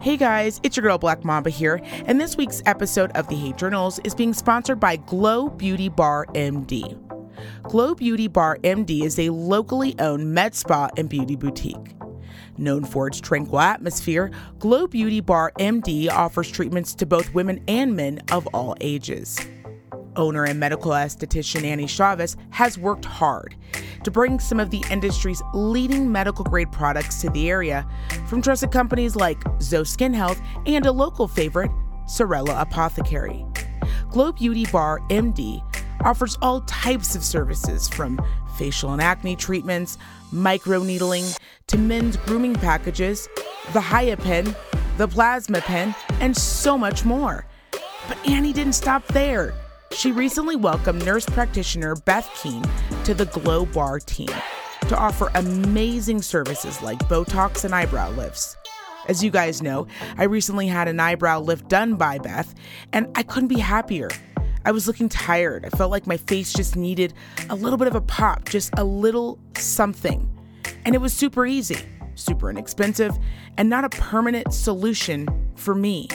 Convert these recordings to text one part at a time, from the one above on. Hey guys, it's your girl Black Mamba here, and this week's episode of The Hate Journals is being sponsored by Glow Beauty Bar MD. Glow Beauty Bar MD is a locally owned med spa and beauty boutique. Known for its tranquil atmosphere, Glow Beauty Bar MD offers treatments to both women and men of all ages. Owner and medical esthetician Annie Chavez has worked hard to bring some of the industry's leading medical grade products to the area from trusted companies like Zoe Skin Health and a local favorite, Sorella Apothecary. Glow Beauty Bar MD offers all types of services from facial and acne treatments, microneedling, to men's grooming packages, the Hyah pen, the plasma pen, and so much more. But Annie didn't stop there. She recently welcomed nurse practitioner Beth Keen to the Glow Bar team to offer amazing services like Botox and eyebrow lifts. As you guys know, I recently had an eyebrow lift done by Beth, and I couldn't be happier. I was looking tired. I felt like my face just needed a little bit of a pop, just a little something. And it was super easy, super inexpensive, and not a permanent solution for me.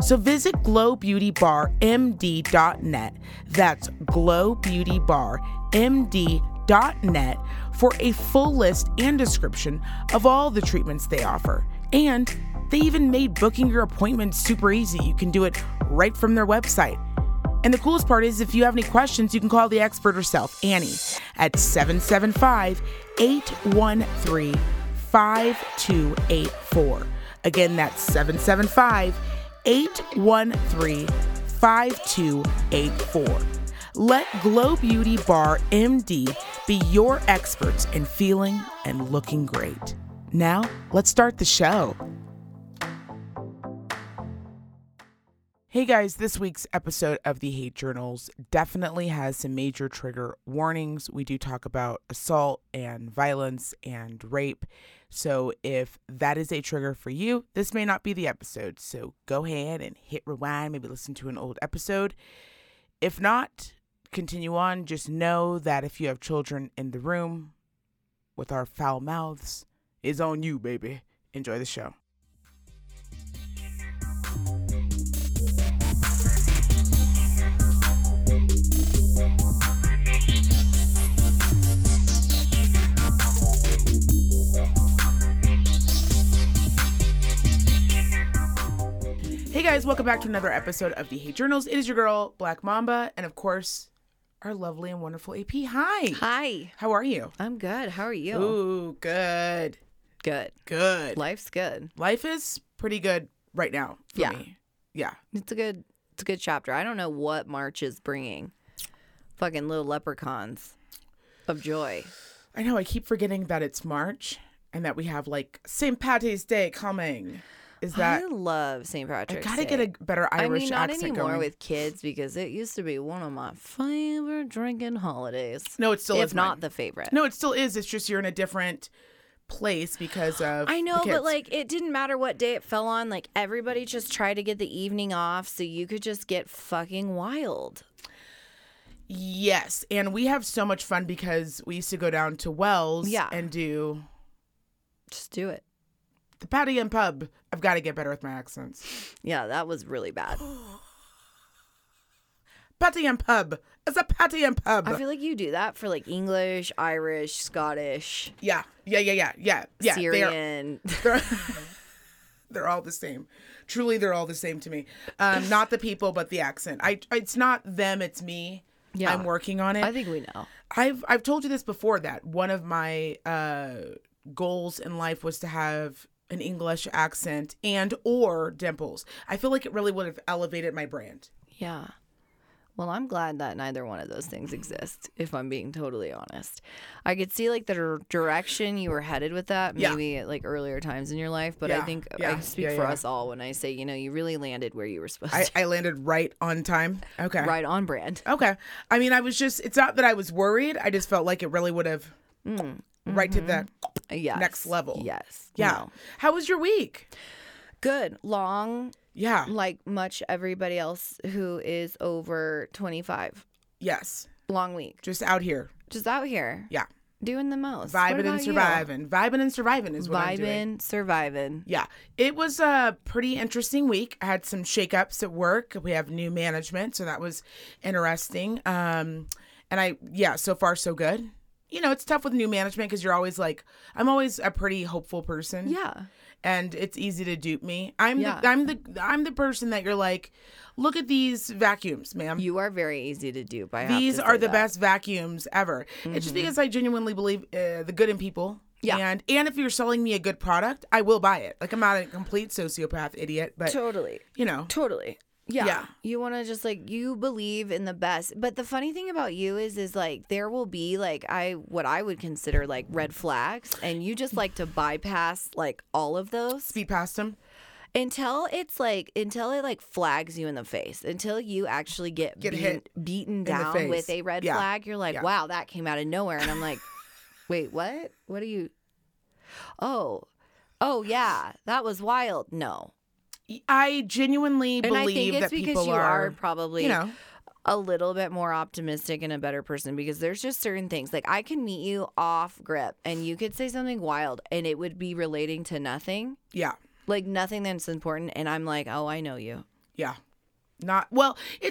So visit glowbeautybarmd.net. That's glowbeautybarmd.net for a full list and description of all the treatments they offer. And they even made booking your appointment super easy. You can do it right from their website. And the coolest part is if you have any questions, you can call the expert herself, Annie, at 775-813-5284. Again, that's 775-813-5284. Let Glow Beauty Bar MD be your experts in feeling and looking great. Now, let's start the show. Hey guys, this week's episode of The Hate Journals definitely has some major trigger warnings. We do talk about assault and violence and rape. So if that is a trigger for you, this may not be the episode. So go ahead and hit rewind, maybe listen to an old episode. If not, continue on. Just know that if you have children in the room with our foul mouths, it's on you, baby. Enjoy the show. Hey guys, welcome back to another episode of The Hate Journals. It is your girl, Black Mamba, and of course, our lovely and wonderful AP. Hi. Hi. How are you? I'm good. How are you? Ooh, good. Good. Good. Life's good. Life is pretty good right now for me. Yeah. It's a good chapter. I don't know what March is bringing. Fucking little leprechauns of joy. I know. I keep forgetting that it's March and that we have like St. Patrick's Day coming. Is that, I love St. Patrick's Day. I gotta get a better Irish accent anymore going. With kids, because it used to be one of my favorite drinking holidays. No, it still is. If not the favorite. No, it still is. It's just you're in a different place because of I know, the kids. But like it didn't matter what day it fell on. Like everybody just tried to get the evening off, so you could just get fucking wild. Yes, and we have so much fun because we used to go down to Wells and do it. The patty and pub. I've got to get better with my accents. Yeah, that was really bad. Patty and pub. It's a patty and pub. I feel like you do that for like English, Irish, Scottish. Yeah. Syrian. They're all the same. Truly, they're all the same to me. Not the people, but the accent. It's not them. It's me. Yeah. I'm working on it. I think we know. I've told you this before that one of my goals in life was to have an English accent and or dimples. I feel like it really would have elevated my brand. Yeah. Well, I'm glad that neither one of those things exist, if I'm being totally honest. I could see like the direction you were headed with that maybe at like earlier times in your life, but I think I speak for us all when I say, you really landed where you were supposed to. I landed right on time. Okay. Right on brand. Okay. I mean, it's not that I was worried. I just felt like it really would have right to the next level. Yes. Yeah. No. How was your week? Good. Long. Yeah. Like much everybody else who is over 25. Yes. Long week. Just out here. Yeah. doing the most. Vibing and surviving. Vibing and surviving is what I'm doing. Vibing, surviving. Yeah. It was a pretty interesting week. I had some shakeups at work. We have new management, so that was interesting. And so far so good. You know, it's tough with new management because you're always like, I'm always a pretty hopeful person. Yeah. And it's easy to dupe me. I'm the person that you're like, look at these vacuums, ma'am. You are very easy to dupe. These are the best vacuums ever. Mm-hmm. It's just because I genuinely believe the good in people. Yeah. And if you're selling me a good product, I will buy it. Like, I'm not a complete sociopath idiot, but totally, you know, totally. Yeah. You want to just, like, you believe in the best. But the funny thing about you is like, there will be, like, what I would consider, like, red flags. And you just like to bypass, like, all of those. Speed past them. Until it flags you in the face. Until you actually get beaten down with a red flag. You're like, wow, that came out of nowhere. And I'm like, wait, what? What are you? Oh, yeah. That was wild. No. I genuinely believe that people are... And I think it's because you are probably, you know, a little bit more optimistic and a better person, because there's just certain things. Like, I can meet you off grip, and you could say something wild, and it would be relating to nothing. Yeah. Like, nothing that's important, and I'm like, oh, I know you. Yeah. It's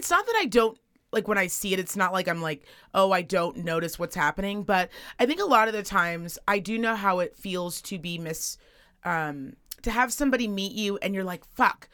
not that I don't... Like, when I see it, it's not like I'm like, oh, I don't notice what's happening. But I think a lot of the times, I do know how it feels to be to have somebody meet you and you're like, fuck,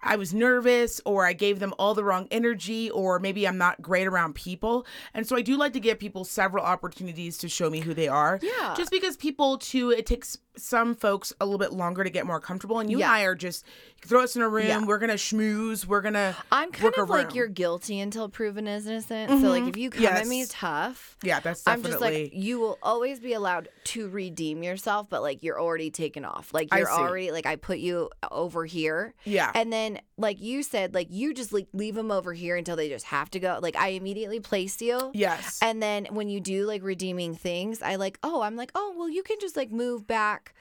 I was nervous, or I gave them all the wrong energy, or maybe I'm not great around people. And so I do like to give people several opportunities to show me who they are. Yeah. Just because people, too, it takes some folks a little bit longer to get more comfortable. And you and I are just, throw us in a room, we're going to schmooze, we're going to I'm kind of like, you're guilty until proven innocent. Mm-hmm. So, like, if you come at me tough, that's definitely... I'm just like, you will always be allowed to redeem yourself, but, like, you're already taken off. Like, you're already, like, I put you over here. Yeah. And then, like you said, like, you just like leave them over here until they just have to go. Like, I immediately place you. Yes. And then when you do like redeeming things, I'm like, you can just like move back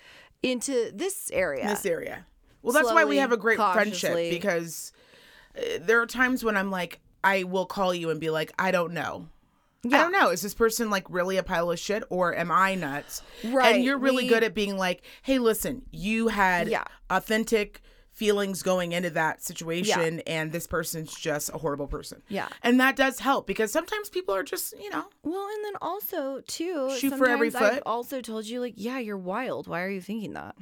into this area. Well, that's why we have a great friendship, because there are times when I'm like, I will call you and be like, I don't know. Yeah. I don't know. Is this person like really a pile of shit, or am I nuts? Right. And you're really good at being like, hey, listen, you had authentic feelings going into that situation, and this person's just a horrible person. Yeah. And that does help, because sometimes people are just, you know. Well, and then also, too, shoot for every foot. I've also told you, like, yeah, you're wild. Why are you thinking that?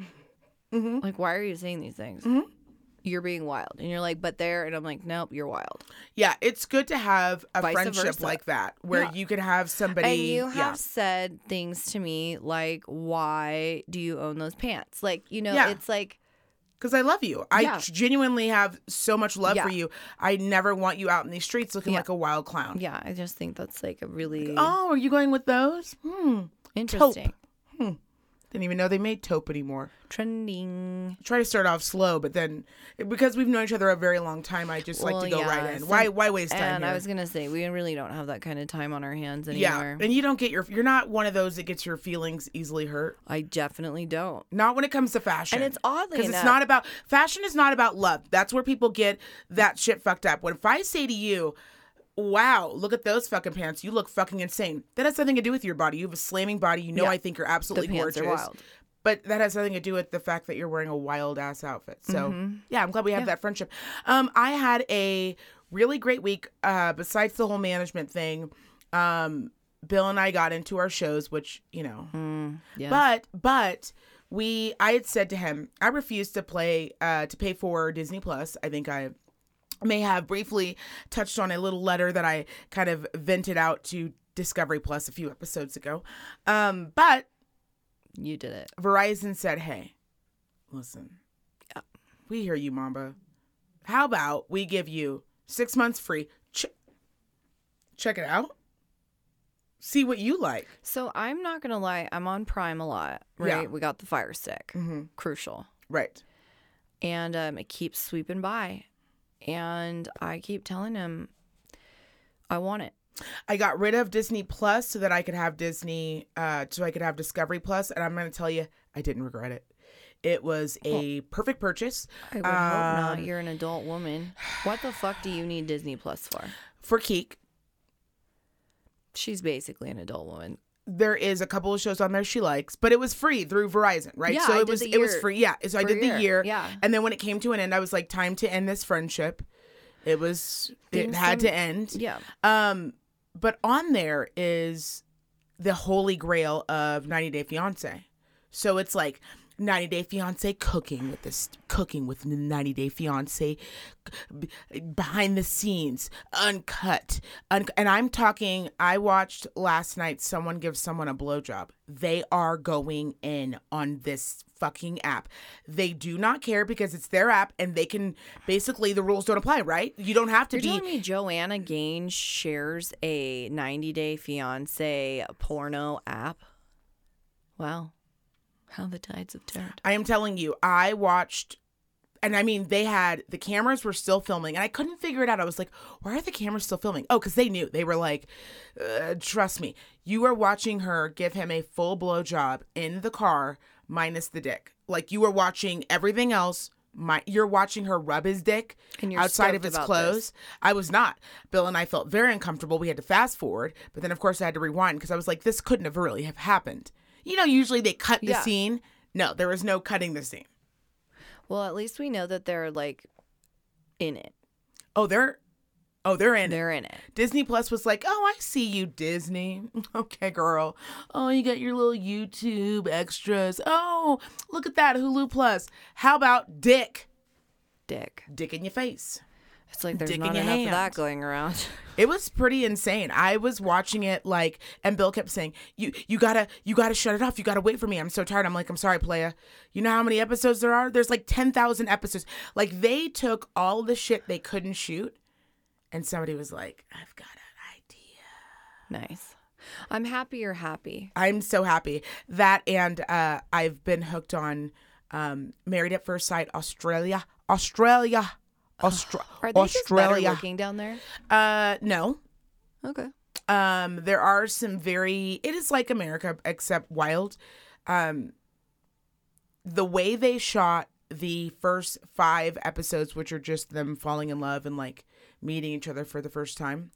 Mm-hmm. Like, why are you saying these things? Mm-hmm. You're being wild. And you're like, but there, and I'm like, nope, you're wild. Yeah, it's good to have a friendship like that, where you can have somebody. And you have said things to me like, why do you own those pants? Like, you know, it's like. Because I love you. I genuinely have so much love for you. I never want you out in these streets looking like a wild clown. Yeah, I just think that's like a really... Like, oh, are you going with those? Interesting. Taupe. Didn't even know they made taupe anymore. Trending. Try to start off slow, but then... Because we've known each other a very long time, I just like to go right in. So, why waste time here? I was going to say, we really don't have that kind of time on our hands anymore. Yeah, and you don't get your... You're not one of those that gets your feelings easily hurt. I definitely don't. Not when it comes to fashion. And it's oddly enough... Because it's not about... Fashion is not about love. That's where people get that shit fucked up. When if I say to you... Wow, look at those fucking pants. You look fucking insane. That has nothing to do with your body. You have a slamming body. You know, I think you're absolutely gorgeous. The pants are wild. But that has nothing to do with the fact that you're wearing a wild-ass outfit. So, I'm glad we have that friendship. I had a really great week, besides the whole management thing. Bill and I got into our shows, which, you know. But... I had said to him, I refuse to pay for Disney Plus. I think I... may have briefly touched on a little letter that I kind of vented out to Discovery Plus a few episodes ago. But you did it. Verizon said, hey, listen, we hear you, Mamba. How about we give you 6 months free? Check it out. See what you like. So I'm not going to lie. I'm on Prime a lot, right? Yeah. We got the Fire Stick. Mm-hmm. Crucial. Right. And it keeps sweeping by. And I keep telling him, I want it. I got rid of Disney Plus so that I could have Disney, so I could have Discovery Plus. And I'm going to tell you, I didn't regret it. It was a perfect purchase. I would hope not. You're an adult woman. What the fuck do you need Disney Plus for? For Keek. She's basically an adult woman. there is a couple of shows on there she likes, but it was free through Verizon, right? Yeah, so it was free. Yeah. So I did the year. Yeah. And then when it came to an end, I was like, time to end this friendship. It had to end. Yeah. But on there is the holy grail of 90 Day Fiance. So it's like 90 Day Fiance cooking with 90 Day Fiance behind the scenes, uncut. And I'm talking, I watched last night someone give someone a blowjob. They are going in on this fucking app. They do not care because it's their app and they can basically, the rules don't apply, right? You don't have to be. You're telling me Joanna Gaines shares a 90 Day Fiance porno app? Wow. How the tides have turned. I am telling you, I watched, and I mean, they had, the cameras were still filming, and I couldn't figure it out. I was like, why are the cameras still filming? Oh, because they knew. They were like, trust me. You are watching her give him a full blowjob in the car, minus the dick. Like, you are watching everything else. You're watching her rub his dick outside of his clothes. I was not. Bill and I felt very uncomfortable. We had to fast forward. But then, of course, I had to rewind because I was like, this couldn't have really have happened. You know, usually they cut the scene. No, there was no cutting the scene. Well, at least we know that they're, like, in it. They're in it. Disney Plus was like, oh, I see you, Disney. Okay, girl. Oh, you got your little YouTube extras. Oh, look at that, Hulu Plus. How about dick? Dick in your face. It's like there's not enough of that going around. It was pretty insane. I was watching it like, and Bill kept saying, you gotta shut it off. You gotta wait for me. I'm so tired. I'm like, I'm sorry, playa. You know how many episodes there are? There's like 10,000 episodes. Like, they took all the shit they couldn't shoot, and somebody was like, I've got an idea. Nice. I'm happy you're happy. I'm so happy. That and I've been hooked on Married at First Sight, Australia. Are they just better looking down there? No. Okay. There are some it is like America except wild. The way they shot the first 5 episodes, which are just them falling in love and like meeting each other for the first time,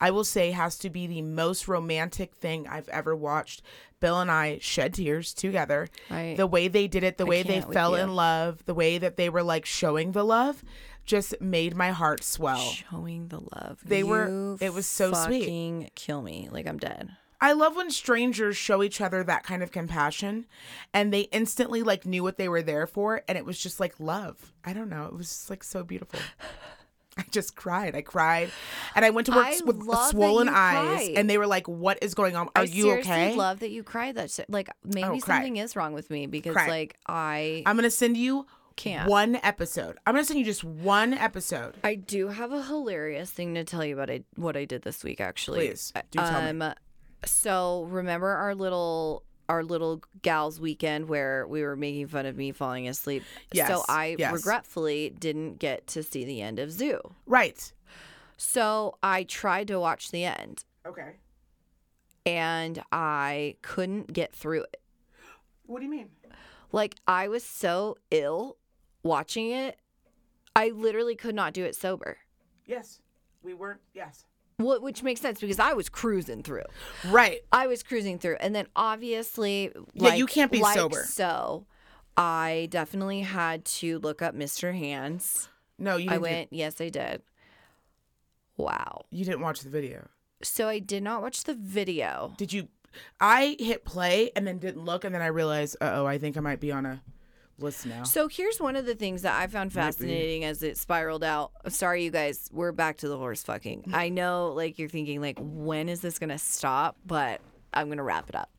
I will say has to be the most romantic thing I've ever watched. Bill and I shed tears together. The way they did it, the way they fell in love, the way that they were like showing the love, just made my heart swell. Showing the love. It was so sweet. Fucking kill me. Like, I'm dead. I love when strangers show each other that kind of compassion and they instantly like knew what they were there for. And it was just like love. I don't know. It was just like so beautiful. I just cried. And I went to work with swollen eyes. Cried. And they were like, what is going on? Are you okay? I seriously love that you cried. That shit. Like, maybe something is wrong with me because like I'm going to send you one episode. I'm going to send you just one episode. I do have a hilarious thing to tell you about what I did this week, actually. Please, do tell me. So remember our little gals weekend where we were making fun of me falling asleep? Yes. So I regretfully didn't get to see the end of Zoo. Right. So I tried to watch the end. Okay. And I couldn't get through it. What do you mean? Like, I was so ill watching it. I literally could not do it sober. Yes. We weren't. Yes. Which makes sense because I was cruising through. Right. I was cruising through. And then obviously, you can't be sober. So I definitely had to look up Mr. Hands. No, you didn't. Yes, I did. Wow. You didn't watch the video. So I did not watch the video. Did you? I hit play and then didn't look. And then I realized, I think I might be on a list now. So here's one of the things that I found fascinating as it spiraled out. Sorry, you guys. We're back to the horse fucking. I know, like, you're thinking, like, when is this going to stop? But I'm going to wrap it up.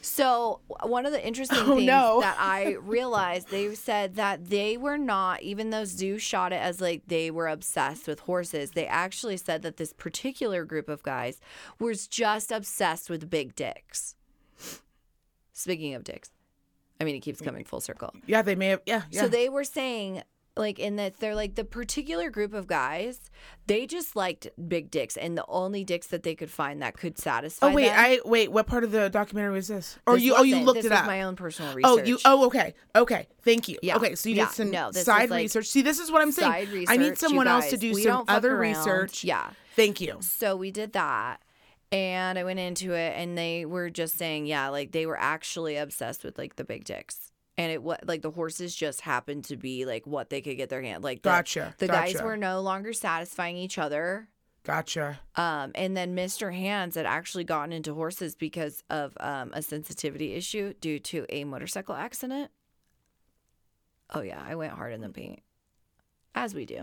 So one of the interesting things that I realized, they said that they were not, even though Zoo shot it as like they were obsessed with horses, they actually said that this particular group of guys was just obsessed with big dicks. Speaking of dicks, I mean, it keeps coming full circle. Yeah, they may have. Yeah. So they were saying, like, in that they're like the particular group of guys, they just liked big dicks, and the only dicks that they could find that could satisfy. Oh wait, them. What part of the documentary was this? Or you looked it up? This was my own personal research. Okay. Thank you. Yeah. Okay, so you did some side research. See, this is what I'm saying. Side research. I need someone else to do some other research. Yeah. Thank you. So we did that, And I went into it, and they were just saying, yeah, like, they were actually obsessed with, like, the big dicks. And it was, like, the horses just happened to be, like, what they could get their hand. Like, the guys were no longer satisfying each other. Gotcha. And then Mr. Hands had actually gotten into horses because of a sensitivity issue due to a motorcycle accident. Oh, yeah. I went hard in the paint. As we do.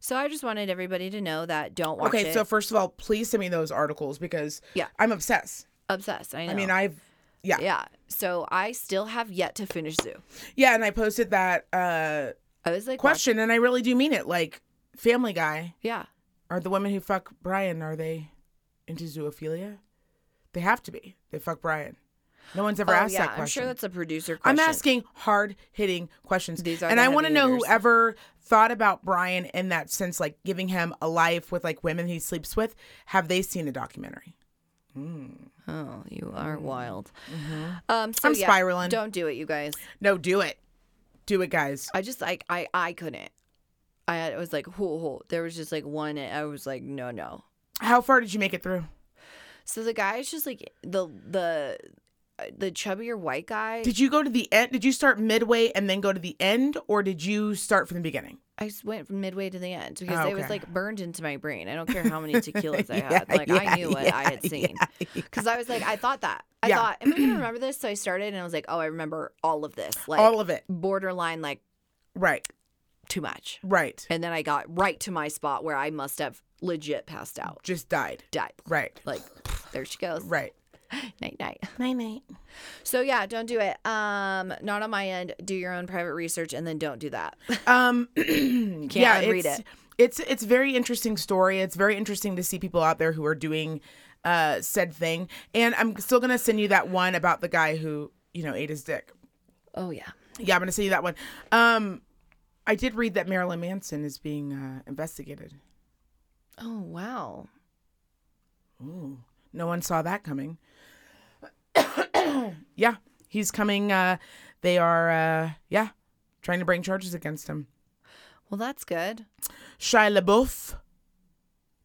So I just wanted everybody to know that don't watch it. Okay, so first of all, please send me those articles because I'm obsessed. Obsessed, I know. I mean, Yeah, so I still have yet to finish Zoo. Yeah, and I posted that I was like, question, and I really do mean it. Like, Family Guy. Yeah. Are the women who fuck Brian, are they into zoophilia? They have to be. They fuck Brian. No one's ever asked that question. I'm sure that's a producer question. I'm asking hard-hitting questions. These are, and I want to know whoever thought about Brian in that sense, like giving him a life with like women he sleeps with. Have they seen a documentary? Mm. Oh, you are wild. Mm-hmm. So, I'm spiraling. Don't do it, you guys. No, do it. Do it, guys. I just like, I couldn't. It was like, there was just like one, and I was like, no. How far did you make it through? So the guy's just like, the chubbier white guy. Did you go to the end? Did you start midway and then go to the end, or did you start from the beginning? I just went from midway to the end because it was like burned into my brain. I don't care how many tequilas I had. Like I knew what I had seen because I was like, I thought that. I thought, am I going to remember this? So I started and I was like, oh, I remember all of this. Like all of it. Borderline, like. Right. Too much. Right. And then I got right to my spot where I must have legit passed out. Just died. Right. Like, there she goes. Right. Night-night. So, yeah, don't do it. Not on my end. Do your own private research and then don't do that. Can't read it. It's very interesting story. It's very interesting to see people out there who are doing said thing. And I'm still going to send you that one about the guy who, ate his dick. Oh, yeah. Yeah, I'm going to send you that one. I did read that Marilyn Manson is being investigated. Oh, wow. Ooh. No one saw that coming. Yeah, he's coming. They are, trying to bring charges against him. Well, that's good. Shia LaBeouf.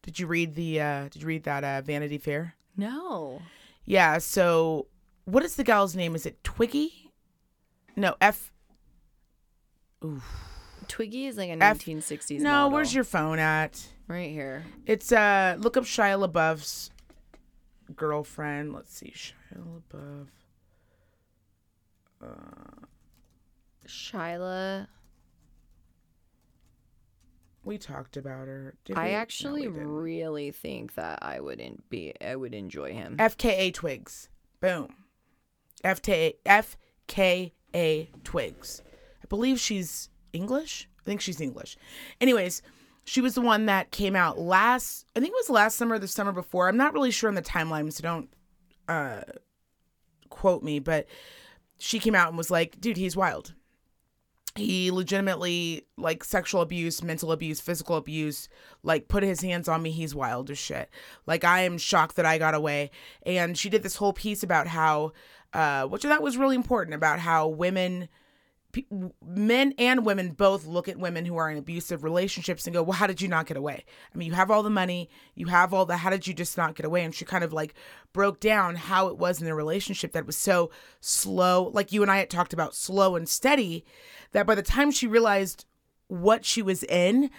Did you read that Vanity Fair? No. Yeah. So, what is the gal's name? Is it Twiggy? No, F. Oof. Twiggy is like a 1960s. No, model. Where's your phone at? Right here. It's look up Shia LaBeouf's girlfriend. Let's see, Shia LaBeouf. Shia. We talked about her. Really think that I would enjoy him. FKA Twigs. Boom. FKA Twigs. I believe she's English. Anyways, she was the one that came out last summer or the summer before. I'm not really sure on the timeline, so don't quote me. But she came out and was like, dude, he's wild. He legitimately, like, sexual abuse, mental abuse, physical abuse, like, put his hands on me. He's wild as shit. Like, I am shocked that I got away. And she did this whole piece about how, which I thought was really important, about how women... men and women both look at women who are in abusive relationships and go, well, how did you not get away? I mean, you have all the money, you have all the, how did you just not get away? And she kind of like broke down how it was in their relationship that was so slow. Like you and I had talked about slow and steady, that by the time she realized what she was in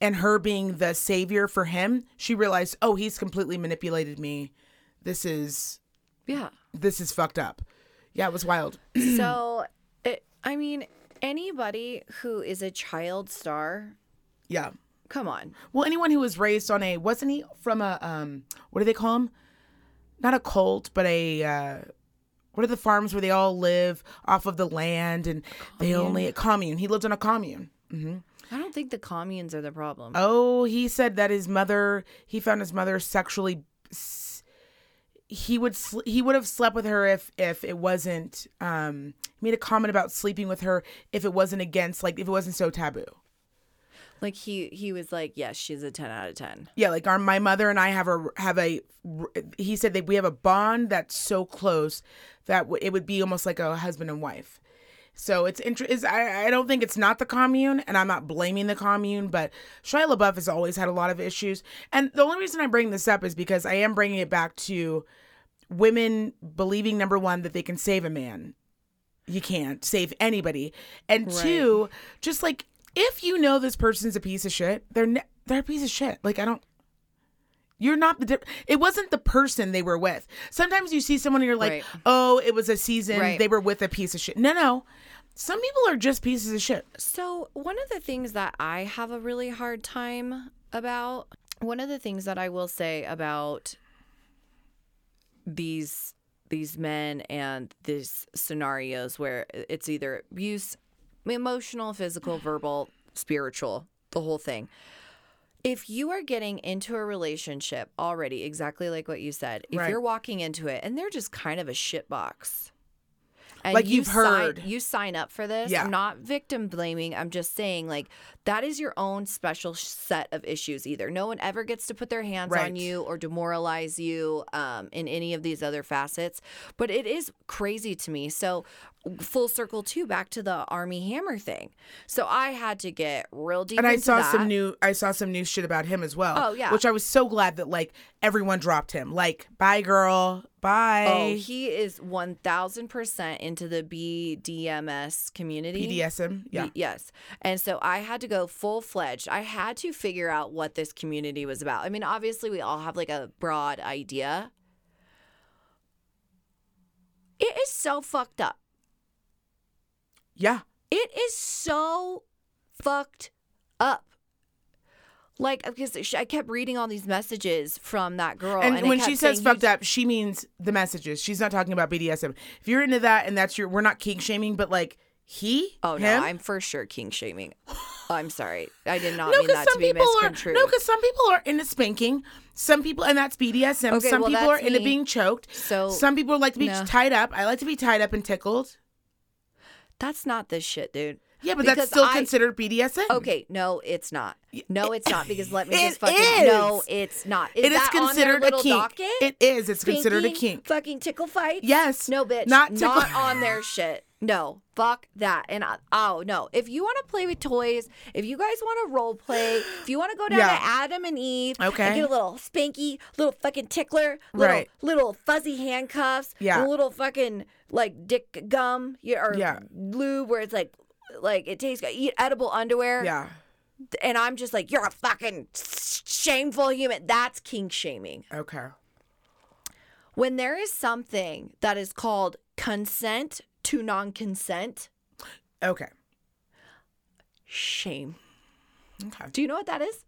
and her being the savior for him, she realized, oh, he's completely manipulated me. This is fucked up. Yeah, it was wild. So... I mean, anybody who is a child star. Yeah. Come on. Well, anyone who was raised on a, wasn't he from a, what do they call him? Not a cult, but a, what are the farms where they all live off of the land and a commune. He lived on a commune. Mm-hmm. I don't think the communes are the problem. Oh, he said that he found his mother sexually, he would have slept with her if it wasn't, made a comment about sleeping with her if it wasn't against, like, if it wasn't so taboo. Like he was like, yes, she's a 10 out of 10. Yeah. Like my mother and I he said that we have a bond that's so close that it would be almost like a husband and wife. So it's interesting. I don't think it's not the commune, and I'm not blaming the commune, but Shia LaBeouf has always had a lot of issues. And the only reason I bring this up is because I am bringing it back to women believing, number one, that they can save a man. You can't save anybody. And right. Two, just like, if you know this person's a piece of shit, they're a piece of shit. Like, you're not the it wasn't the person they were with. Sometimes you see someone and you're like, right. Oh, it was a season. Right. They were with a piece of shit. No. Some people are just pieces of shit. So one of the things that I have a really hard time about, one of the things that I will say about these men and these scenarios where it's either abuse, emotional, physical, verbal, spiritual, the whole thing. If you are getting into a relationship already, exactly like what you said, if right. You're walking into it and they're just kind of a shitbox. Like you've heard. You sign up for this. Yeah. I'm not victim blaming. I'm just saying, like, that is your own special set of issues either. No one ever gets to put their hands right. on you or demoralize you in any of these other facets. But it is crazy to me. So full circle, too, back to the Armie Hammer thing. So I had to get real deep into that. And I saw some new shit about him as well. Oh, yeah. Which I was so glad that, like, everyone dropped him. Like, bye, girl. Bye. Oh, he is 1,000% into the BDMS community. BDSM, yeah. Yes. And so I had to go full-fledged. I had to figure out what this community was about. I mean, obviously, we all have, like, a broad idea. It is so fucked up. Yeah. It is so fucked up. Like, because I kept reading all these messages from that girl. And when she says fucked up, she means the messages. She's not talking about BDSM. If you're into that and that's your, we're not kink shaming, but like he, oh him? No, I'm for sure kink shaming. I'm sorry. I did not mean that to be misconstrued. No, because some people are into spanking. Some people, and that's BDSM. Okay, some people are into being choked. So some people like to be tied up. I like to be tied up and tickled. That's not this shit, dude. Yeah, but because that's still considered BDSM. Okay, no, it's not. No, it's not, because let me just fucking... Is. No, it's not. Is it that is considered on their a kink. Docket? It is. It's Spanking, considered a kink. Fucking tickle fight? Yes. No, bitch. Not on their shit. No. Fuck that. And, no. If you want to play with toys, if you guys want to role play, if you want to go down to Adam and Eve and get a little spanky, little fucking tickler, little fuzzy handcuffs, a little fucking, like, dick gum or lube where it's like... Like, it tastes good. Eat edible underwear. Yeah. And I'm just like, you're a fucking shameful human. That's kink shaming. Okay. When there is something that is called consent to non-consent. Okay. Shame. Okay. Do you know what that is?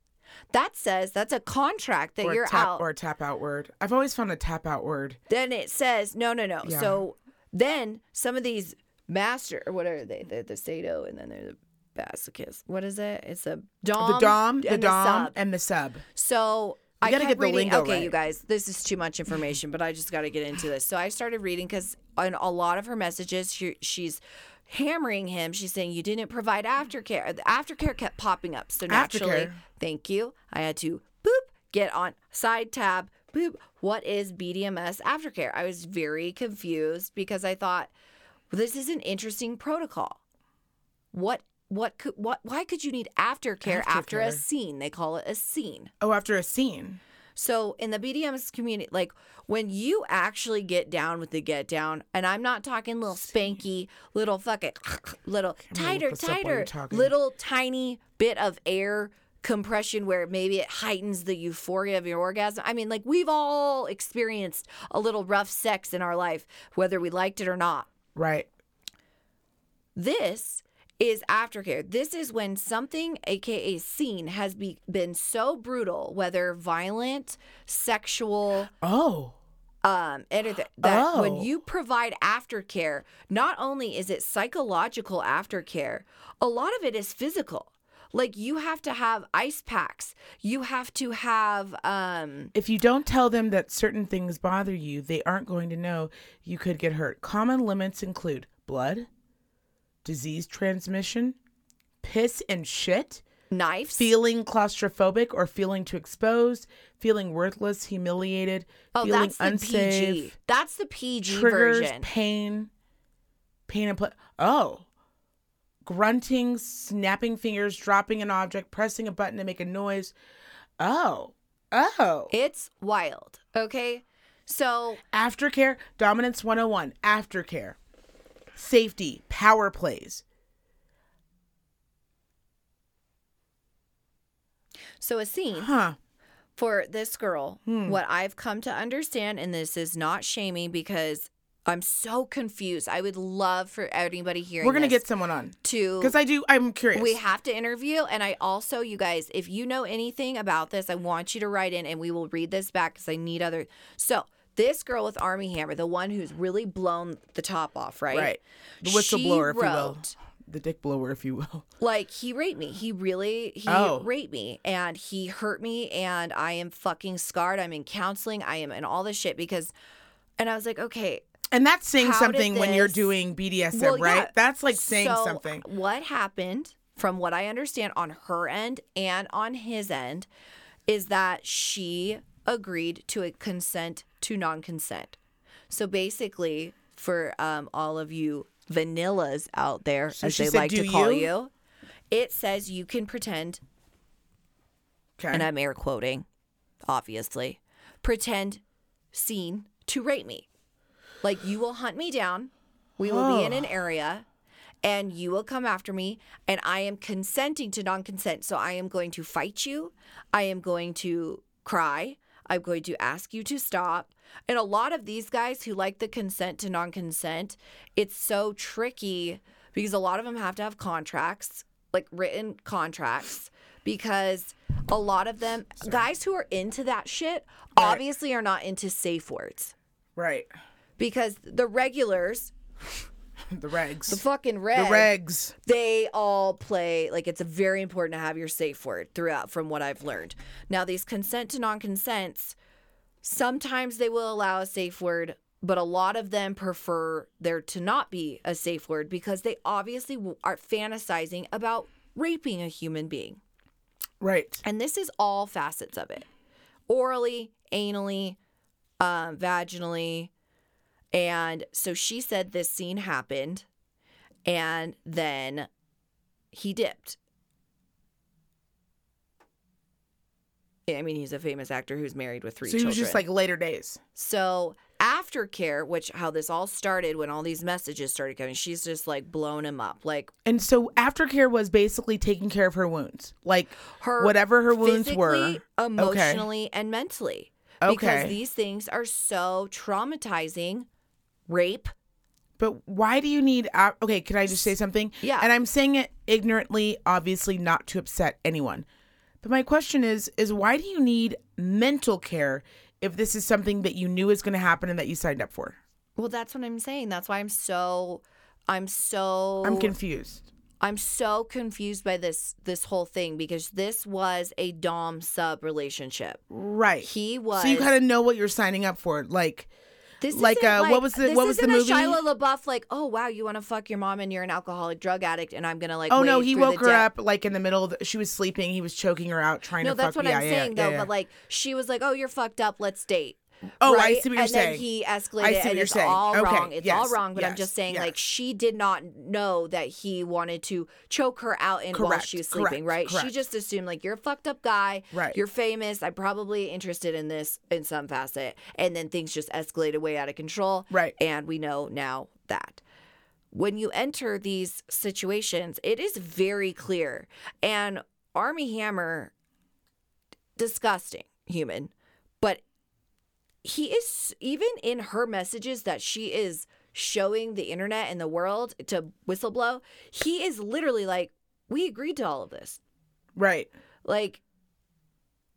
That says that's a contract that you're out. Or a tap out word. I've always found a tap out word. Then it says, no. Yeah. So then some of these... Master, or what are they? They're the Sado, and then they're the Basicus. What is it? It's a Dom. The Dom and the Sub. So I got to get the lingo right. Okay, you guys, this is too much information, but I just got to get into this. So I started reading because in a lot of her messages, she's hammering him. She's saying, you didn't provide aftercare. The aftercare kept popping up. So naturally, thank you. I had to get on side tab. What is BDMS aftercare? I was very confused because I thought... Well, this is an interesting protocol. Why could you need aftercare after a scene? They call it a scene. Oh, after a scene. So in the BDMS community, like when you actually get down with the get down, and I'm not talking little spanky, little fucking, little tighter, little tiny bit of air compression where maybe it heightens the euphoria of your orgasm. I mean, like we've all experienced a little rough sex in our life, whether we liked it or not. Right. This is aftercare. This is when something, aka scene, has been so brutal, whether violent, sexual, anything, that when you provide aftercare, not only is it psychological aftercare, a lot of it is physical. Like, you have to have ice packs. You have to have... If you don't tell them that certain things bother you, they aren't going to know you could get hurt. Common limits include blood, disease transmission, piss and shit, knives, feeling claustrophobic or feeling too exposed, feeling worthless, humiliated, feeling unsafe. That's the PG version. Triggers, pain and... grunting, snapping fingers, dropping an object, pressing a button to make a noise. Oh. It's wild. Okay. So aftercare, dominance 101, aftercare, safety, power plays. So a scene for this girl, what I've come to understand, and this is not shaming because I'm so confused. I would love for anybody hearing We're going to get someone on. Because I'm curious. We have to interview. And I also, you guys, if you know anything about this, I want you to write in and we will read this back because I need other. So this girl with Armie Hammer, the one who's really blown the top off, right? Right. The whistleblower, if you will. The dick blower, if you will. Like, he raped me. He raped me. And he hurt me. And I am fucking scarred. I'm in counseling. I am in all this shit because, and I was like, okay. And that's saying something when you're doing BDSM, right? Yeah. That's like saying something. What happened, from what I understand on her end and on his end, is that she agreed to a consent to non-consent. So basically, for all of you vanillas out there, as they like to call you, it says you can pretend, and I'm air quoting, obviously, pretend scene to rape me. Like, you will hunt me down, we will be in an area, and you will come after me, and I am consenting to non-consent. So I am going to fight you, I am going to cry, I'm going to ask you to stop. And a lot of these guys who like the consent to non-consent, it's so tricky because a lot of them have to have contracts, like written contracts, because a lot of them, guys who are into that shit, obviously are not into safe words. Right. Because the regulars, the regs, they all play, like, it's very important to have your safe word throughout, from what I've learned. Now, these consent to non-consents, sometimes they will allow a safe word, but a lot of them prefer there to not be a safe word because they obviously are fantasizing about raping a human being. Right. And this is all facets of it. Orally, anally, vaginally. And so she said this scene happened, and then he dipped. I mean, he's a famous actor who's married with three children. So he was just like later days. So aftercare, which how this all started when all these messages started coming, she's just like blown him up. Like, and so aftercare was basically taking care of her wounds, like her whatever her wounds were, emotionally and mentally, because these things are so traumatizing. Rape. But why do you need... okay, can I just say something? Yeah. And I'm saying it ignorantly, obviously not to upset anyone. But my question is why do you need mental care if this is something that you knew is going to happen and that you signed up for? Well, that's what I'm saying. That's why I'm confused. I'm so confused by this whole thing because this was a dom-sub relationship. Right. He was... So you kind of know what you're signing up for. Like... This like what was the movie? Shia LaBeouf, like, oh wow, you want to fuck your mom and you're an alcoholic drug addict, and I'm gonna like. Oh no, he woke her up like in the middle. She was sleeping. He was choking her out, trying to fuck. No, that's what I'm saying though. Yeah. But like, she was like, oh, you're fucked up. Let's date. Oh, right? I see what you're saying. And then he escalated. I see what you're saying. All wrong. It's all wrong. But I'm just saying, like, she did not know that he wanted to choke her out and while she was sleeping, right? Correct. She just assumed, like, you're a fucked up guy. Right. You're famous. I'm probably interested in this in some facet. And then things just escalated way out of control. Right. And we know now that. When you enter these situations, it is very clear. And Armie Hammer, disgusting human. He is, even in her messages that she is showing the internet and the world to whistleblow, he is literally like, we agreed to all of this. Right. Like,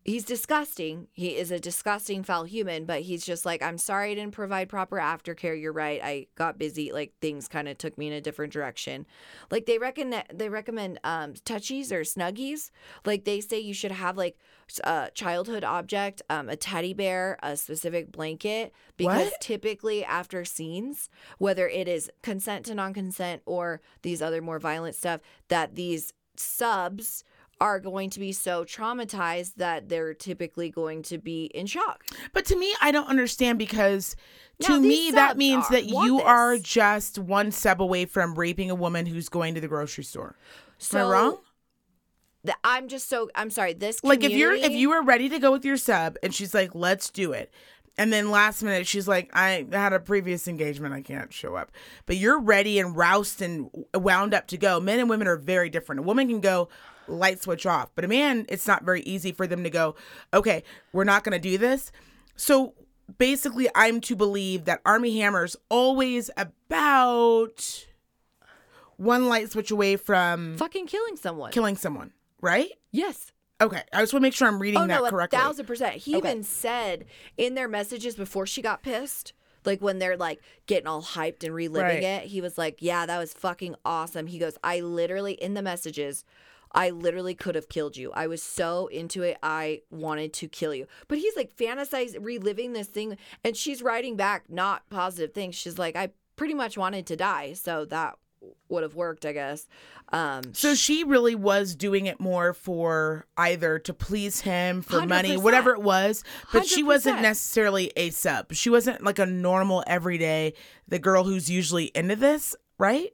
he's disgusting. He is a disgusting, foul human, but he's just like, I'm sorry I didn't provide proper aftercare. You're right. I got busy. Like, things kind of took me in a different direction. Like, they recommend touchies or snuggies. Like, they say you should have, like, a childhood object, a teddy bear, a specific blanket. Because typically after scenes, whether it is consent to non-consent or these other more violent stuff, that these subs are going to be so traumatized that they're typically going to be in shock. But to me, I don't understand, because to me, that means that you are just one step away from raping a woman who's going to the grocery store. Am I wrong? I'm sorry. This community, like, if you were ready to go with your sub and she's like, let's do it. And then last minute, she's like, I had a previous engagement. I can't show up. But you're ready and roused and wound up to go. Men and women are very different. A woman can go light switch off. But a man, it's not very easy for them to go, okay, we're not going to do this. So basically, I'm to believe that Armie Hammer's always about one light switch away from fucking killing someone. Killing someone, right? Yes. Okay, I just want to make sure I'm reading that correctly. 1,000%. He even said in their messages before she got pissed, like when they're like getting all hyped and reliving it, he was like, yeah, that was fucking awesome. He goes, I literally could have killed you. I was so into it, I wanted to kill you. But he's like fantasizing, reliving this thing. And she's writing back not positive things. She's like, I pretty much wanted to die. So that would have worked, I guess. So she really was doing it more for either to please him, for money, whatever it was. But 100%. She wasn't necessarily a sub. She wasn't like a normal, everyday, the girl who's usually into this, right?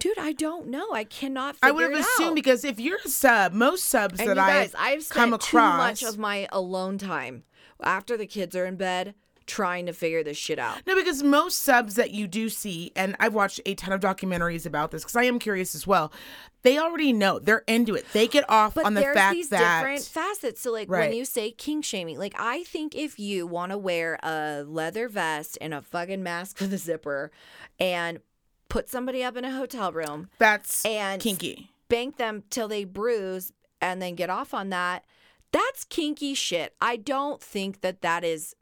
Dude, I don't know. I cannot figure it out. I would have assumed, because if you're a sub, most subs and that I've come across, too much of my alone time after the kids are in bed, trying to figure this shit out. No, because most subs that you do see, and I've watched a ton of documentaries about this because I am curious as well, they already know. They're into it. They get off on the fact that... But there's these different facets. So, like, when you say kink shaming, like, I think if you want to wear a leather vest and a fucking mask with a zipper and put somebody up in a hotel room... That's kinky. Spank them till they bruise and then get off on that. That's kinky shit. I don't think that is...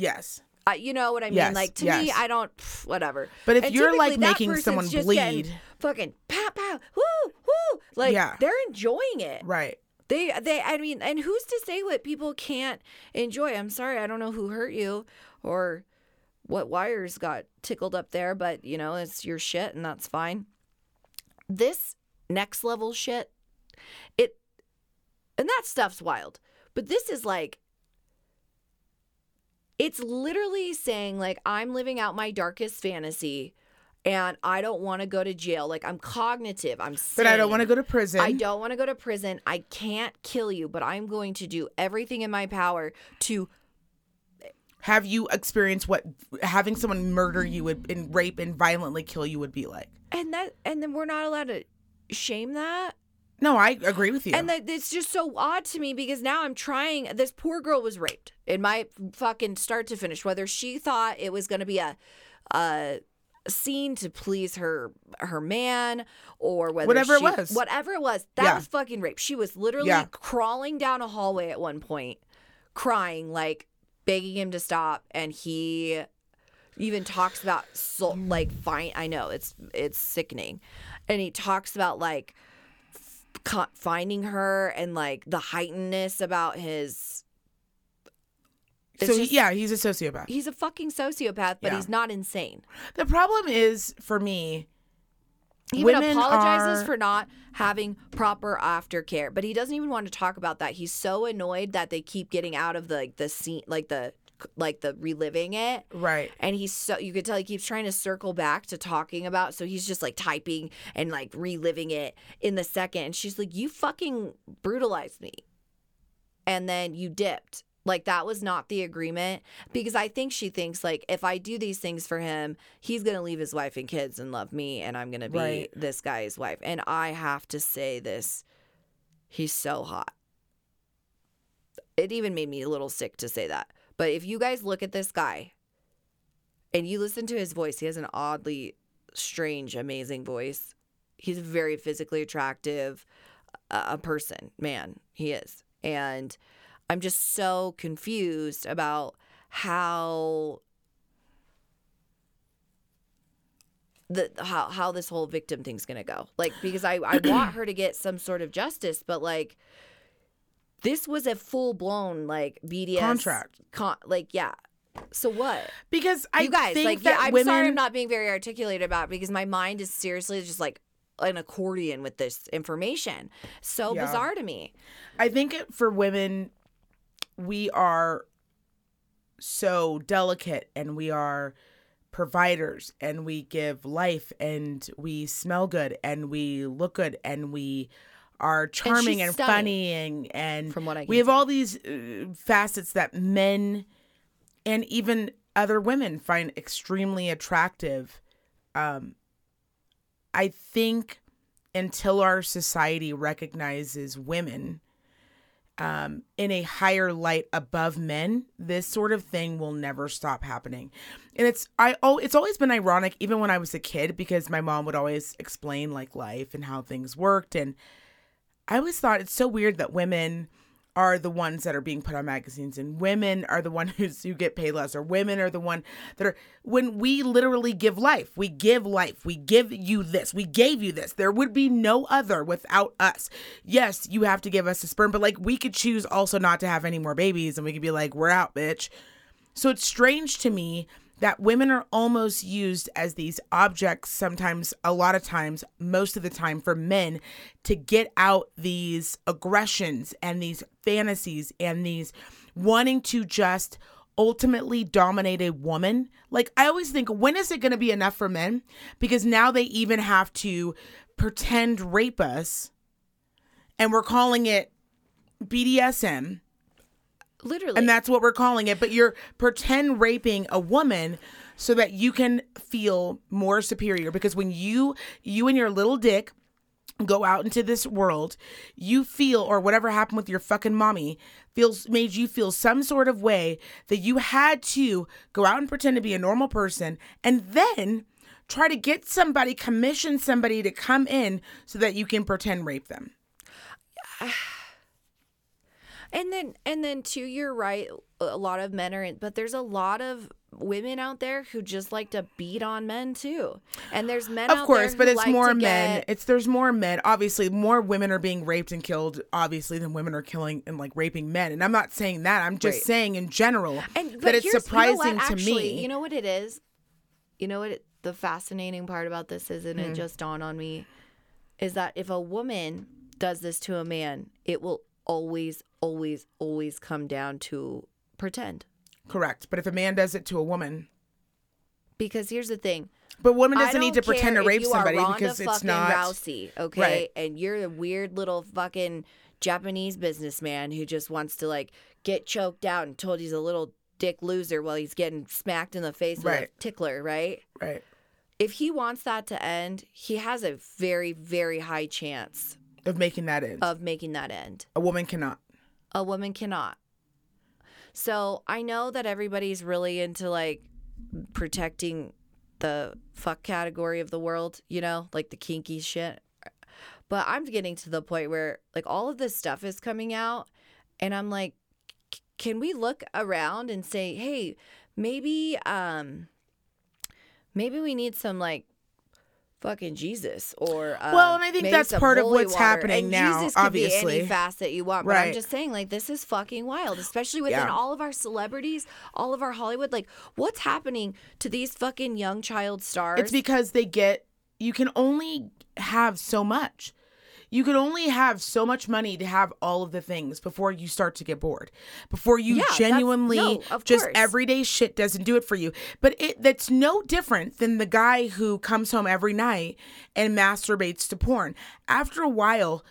Yes. You know what I mean? Yes. Like, to me, I don't... Whatever. But if you're, like, making someone bleed... Fucking pow, pow, woo, woo. Like, they're enjoying it. Right. They. I mean, and who's to say what people can't enjoy? I'm sorry, I don't know who hurt you or what wires got tickled up there, but, you know, it's your shit, and that's fine. This next level shit, it... And that stuff's wild. But this is, like... It's literally saying, like, I'm living out my darkest fantasy and I don't want to go to jail. Like, I'm cognitive. I'm sane. But I don't want to go to prison. I don't want to go to prison. I can't kill you, but I'm going to do everything in my power to... Have you experienced what having someone murder you and rape and violently kill you would be like? And then we're not allowed to shame that? No, I agree with you. And it's just so odd to me, because now I'm trying. This poor girl was raped in my fucking start to finish, whether she thought it was going to be a scene to please her man or whatever it was. That was fucking rape. She was literally crawling down a hallway at one point, crying, like begging him to stop. And he even talks about fine. I know it's sickening. And he talks about like finding her and like the heightenedness about his. He's a sociopath. He's a fucking sociopath, but he's not insane. The problem is, for me, he even apologizes for not having proper aftercare, but he doesn't even want to talk about that. He's so annoyed that they keep getting out of the scene, like the reliving it, right? And he's so, you could tell he keeps trying to circle back to talking about, so he's just like typing and like reliving it in the second. And she's like, you fucking brutalized me and then you dipped. Like, that was not the agreement, because I think she thinks, like, if I do these things for him, he's gonna leave his wife and kids and love me, and I'm gonna be this guy's wife. And I have to say this, he's so hot. It even made me a little sick to say that. But if you guys look at this guy and you listen to his voice, he has an oddly strange, amazing voice. He's a very physically attractive person, man, he is. And I'm just so confused about how this whole victim thing's going to go. Like, because I want her to get some sort of justice, but like... This was a full-blown, like, BDS... Contract. So what? Because I think that I'm sorry I'm not being very articulate about it, because my mind is seriously just like an accordion with this information. So bizarre to me. I think for women, we are so delicate, and we are providers, and we give life, and we smell good, and we look good, and we are charming and funny, and from what I we have all these facets that men and even other women find extremely attractive. I think until our society recognizes women in a higher light above men, this sort of thing will never stop happening. And it's always been ironic, even when I was a kid, because my mom would always explain like life and how things worked. And I always thought it's so weird that women are the ones that are being put on magazines, and women are the one who get paid less, or women are the one that are, when we literally give life, we give you this, we gave you this. There would be no other without us. Yes, you have to give us a sperm, but like we could choose also not to have any more babies, and we could be like, we're out, bitch. So it's strange to me that women are almost used as these objects sometimes, a lot of times, most of the time, for men to get out these aggressions and these fantasies and these wanting to just ultimately dominate a woman. Like, I always think, when is it going to be enough for men? Because now they even have to pretend rape us, and we're calling it BDSM. Literally. And that's what we're calling it. But you're pretend raping a woman so that you can feel more superior. Because when you and your little dick go out into this world, you feel, or whatever happened with your fucking mommy, made you feel some sort of way that you had to go out and pretend to be a normal person, and then try to get somebody, commission somebody to come in so that you can pretend rape them. And then too, you're right, a lot of men are, but there's a lot of women out there who just like to beat on men too. And there's men out there, of course, but it's more men. There's more men. Obviously, more women are being raped and killed, obviously, than women are killing and like raping men. And I'm not saying that. I'm just saying in general that it's surprising to me. You know what it is? You know what the fascinating part about this is, and it just dawned on me, is that if a woman does this to a man, it will always come down to pretend. Correct. But if a man does it to a woman, because here's the thing, but woman doesn't need to pretend to rape somebody, because it's not Rousey, okay? Right. And you're a weird little fucking Japanese businessman who just wants to like get choked out and told he's a little dick loser while he's getting smacked in the face with a tickler, right? Right. If he wants that to end, he has a very, very high chance of making that end. A woman cannot. So I know that everybody's really into like protecting the fuck category of the world, you know, like the kinky shit. But I'm getting to the point where like all of this stuff is coming out, and I'm like, can we look around and say, hey, maybe we need some like fucking Jesus, or well, and I think that's part of what's happening and now. Jesus could obviously be any facet you want, but I'm just saying, like, this is fucking wild, especially within all of our celebrities, all of our Hollywood. Like, what's happening to these fucking young child stars? It's because you can only have so much. You can only have so much money to have all of the things before you start to get bored, before you everyday shit doesn't do it for you. But that's no different than the guy who comes home every night and masturbates to porn. After a while,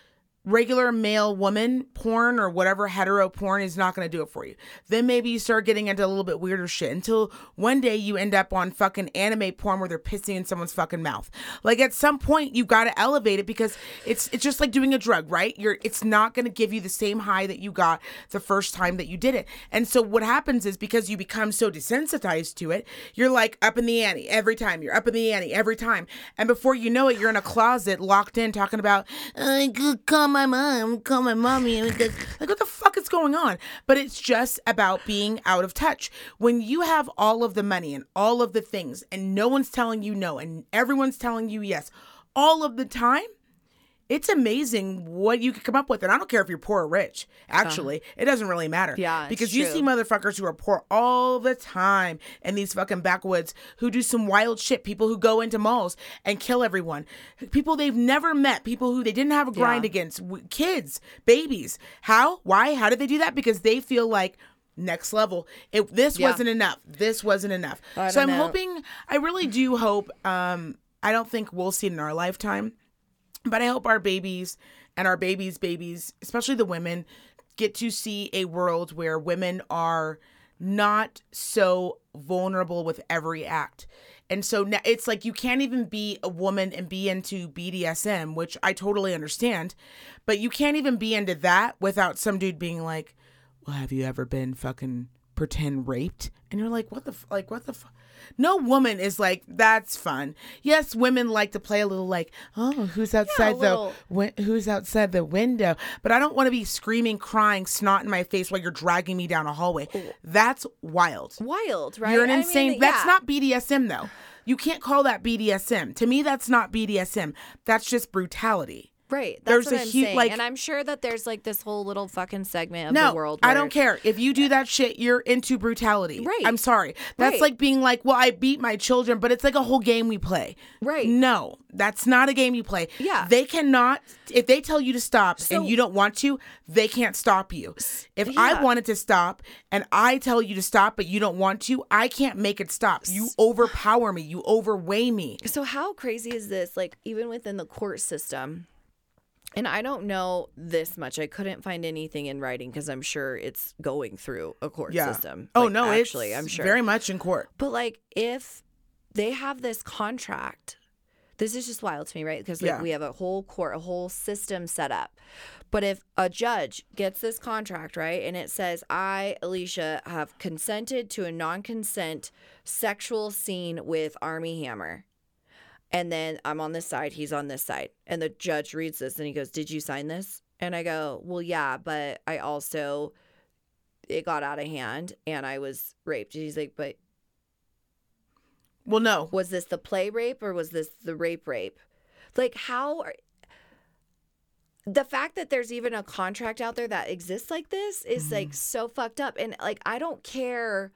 regular male woman porn or whatever hetero porn is not going to do it for you. Then maybe you start getting into a little bit weirder shit until one day you end up on fucking anime porn where they're pissing in someone's fucking mouth. Like, at some point you've got to elevate it, because it's just like doing a drug, right? It's not going to give you the same high that you got the first time that you did it. And so what happens is, because you become so desensitized to it, you're like up in the ante every time. You're up in the ante every time. And before you know it, you're in a closet locked in talking about, I could call my mommy. Like, what the fuck is going on? But it's just about being out of touch. When you have all of the money and all of the things, and no one's telling you no, and everyone's telling you yes all of the time, it's amazing what you can come up with. And I don't care if you're poor or rich, actually. It doesn't really matter. Yeah, because you see motherfuckers who are poor all the time in these fucking backwoods who do some wild shit. People who go into malls and kill everyone. People they've never met. People who they didn't have a grind against. Kids, babies. How? Why? How did they do that? Because they feel like... next level. If this wasn't enough, this wasn't enough. So I'm hoping, I really do hope, I don't think we'll see it in our lifetime, but I hope our babies and our babies' babies, especially the women, get to see a world where women are not so vulnerable with every act. And so now it's like you can't even be a woman and be into BDSM, which I totally understand, but you can't even be into that without some dude being like, well, have you ever been fucking pretend raped? And you're like, what the fuck? No woman is like, that's fun. Yes, women like to play a little like, oh, who's outside the window? But I don't want to be screaming, crying, snot in my face while you're dragging me down a hallway. Ooh. That's wild. Wild, right? You're an insane. That's not BDSM though. You can't call that BDSM. To me, that's not BDSM. That's just brutality. Right. That's what I'm saying. Like, and I'm sure that there's like this whole little fucking segment of the world. No, I don't care. If you do that shit, you're into brutality. Right. I'm sorry. That's like being like, well, I beat my children, but it's like a whole game we play. Right. No, that's not a game you play. Yeah. They cannot, if they tell you to stop and you don't want to, they can't stop you. If I wanted to stop and I tell you to stop, but you don't want to, I can't make it stop. You overpower me. You overweigh me. So how crazy is this? Like even within the court system. And I don't know this much. I couldn't find anything in writing because I'm sure it's going through a court system. Oh, like, no, actually, it's I'm sure. very much in court. But like if they have this contract, this is just wild to me, right? Because like, we have a whole court, a whole system set up. But if a judge gets this contract, right, and it says, I, Alicia, have consented to a non-consent sexual scene with Armie Hammer. And then I'm on this side, he's on this side. And the judge reads this and he goes, did you sign this? And I go, well, yeah, but I also, it got out of hand and I was raped. And he's like, but. Well, no. Was this the play rape or was this the rape? Like how, the fact that there's even a contract out there that exists like this is like so fucked up. And like, I don't care.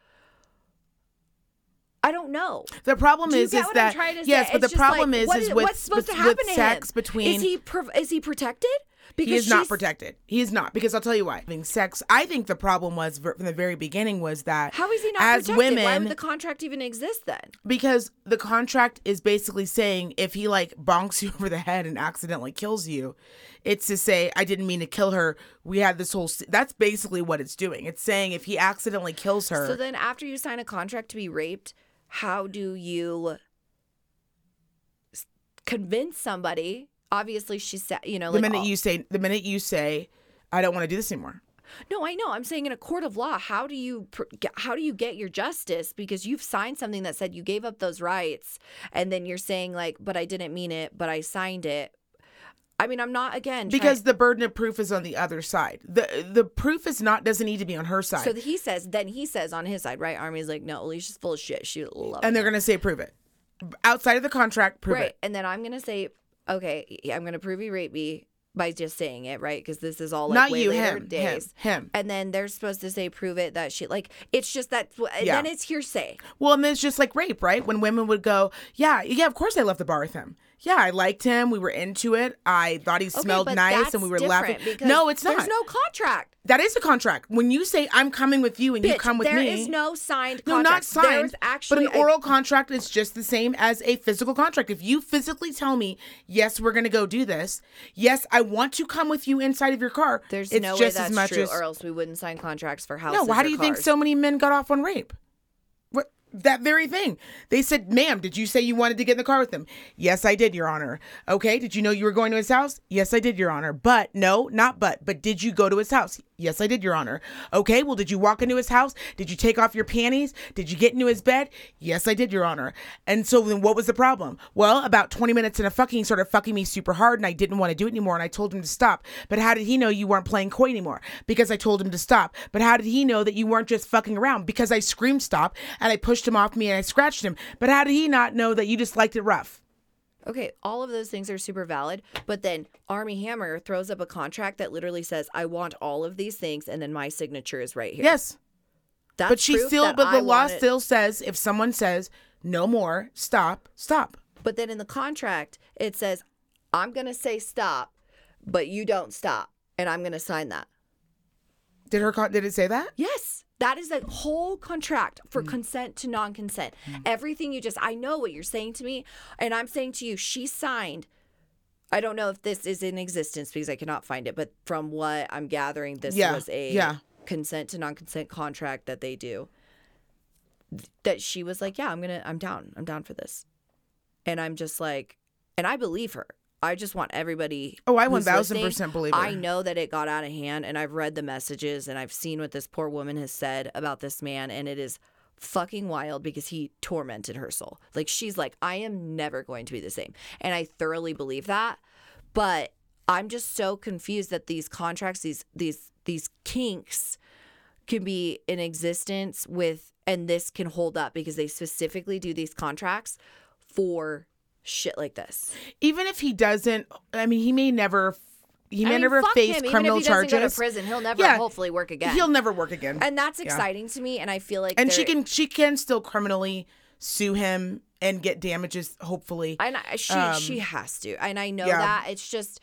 I don't know. The problem is that yes, but the problem is with sex between is he protected? Because he is not protected. He is not because I'll tell you why. Having sex, I think the problem was from the very beginning was that how is he not protected? Women, why would the contract even exist then? Because the contract is basically saying if he like bonks you over the head and accidentally kills you, it's to say I didn't mean to kill her. We had this whole. That's basically what it's doing. It's saying if he accidentally kills her. So then after you sign a contract to be raped. How do you convince somebody? Obviously, she said, you know, like the minute you say, I don't want to do this anymore. No, I know. I'm saying in a court of law, how do you get your justice? Because you've signed something that said you gave up those rights, and then you're saying like, but I didn't mean it, but I signed it. I mean, I'm not again because the burden of proof is on the other side. The proof is not doesn't need to be on her side. So he says on his side, right? Armie's like, no, Alicia's full of shit. She loves. And they're gonna say, prove it outside of the contract. Prove it. And then I'm gonna say, okay, I'm gonna prove you raped me by just saying it, right? Because this is all like not way you, later him, days. Him. And then they're supposed to say, prove it that she like. It's just that. And then it's hearsay. Well, and then it's just like rape, right? When women would go, yeah, of course I left the bar with him. Yeah, I liked him. We were into it. I thought he smelled nice and we were laughing. No, it's not. There's no contract. That is a contract. When you say, I'm coming with you and you come with me. There is no signed contract. No, not signed. Actually but an oral contract is just the same as a physical contract. If you physically tell me, yes, we're going to go do this. Yes, I want to come with you inside of your car. There's no way that's true or else we wouldn't sign contracts for houses or cars. No, how do you think so many men got off on rape? That very thing. They said, ma'am, did you say you wanted to get in the car with him? Yes, I did, Your Honor. Okay, did you know you were going to his house? Yes, I did, Your Honor. But, no, not but did you go to his house? Yes, I did, Your Honor. Okay, well, did you walk into his house? Did you take off your panties? Did you get into his bed? Yes, I did, Your Honor. And so then what was the problem? Well, about 20 minutes in a fucking, he started fucking me super hard and I didn't want to do it anymore and I told him to stop. But how did he know you weren't playing coy anymore? Because I told him to stop. But how did he know that you weren't just fucking around? Because I screamed stop and I pushed him off me and I scratched him. But how did he not know that you just liked it rough? Okay, all of those things are super valid, but then Armie Hammer throws up a contract that literally says, I want all of these things, and then my signature is right here. Yes. That's but she still, but the law still says, if someone says, no more, stop, stop. But then in the contract, it says, I'm going to say stop, but you don't stop, and I'm going to sign that. Did it say that? Yes. That is the whole contract for consent to non-consent. Everything you just, I know what you're saying to me, and I'm saying to you, she signed. I don't know if this is in existence because I cannot find it, but from what I'm gathering, this was a consent to non-consent contract that they do. That she was like, yeah, I'm down for this. And I'm just like, and I believe her. I just want everybody. Oh, I 1,000% believe it. I know that it got out of hand, and I've read the messages, and I've seen what this poor woman has said about this man, and it is fucking wild because he tormented her soul. Like, she's like, I am never going to be the same. And I thoroughly believe that, but I'm just so confused that these contracts, these kinks can be in existence with, and this can hold up because they specifically do these contracts for shit like this. Even if he doesn't, I mean, he may never face criminal charges. Even if he doesn't go to prison, he'll never hopefully work again. He'll never work again, and that's exciting to me. And I feel like, and she can still criminally sue him and get damages. Hopefully, and she has to. And I know that it's just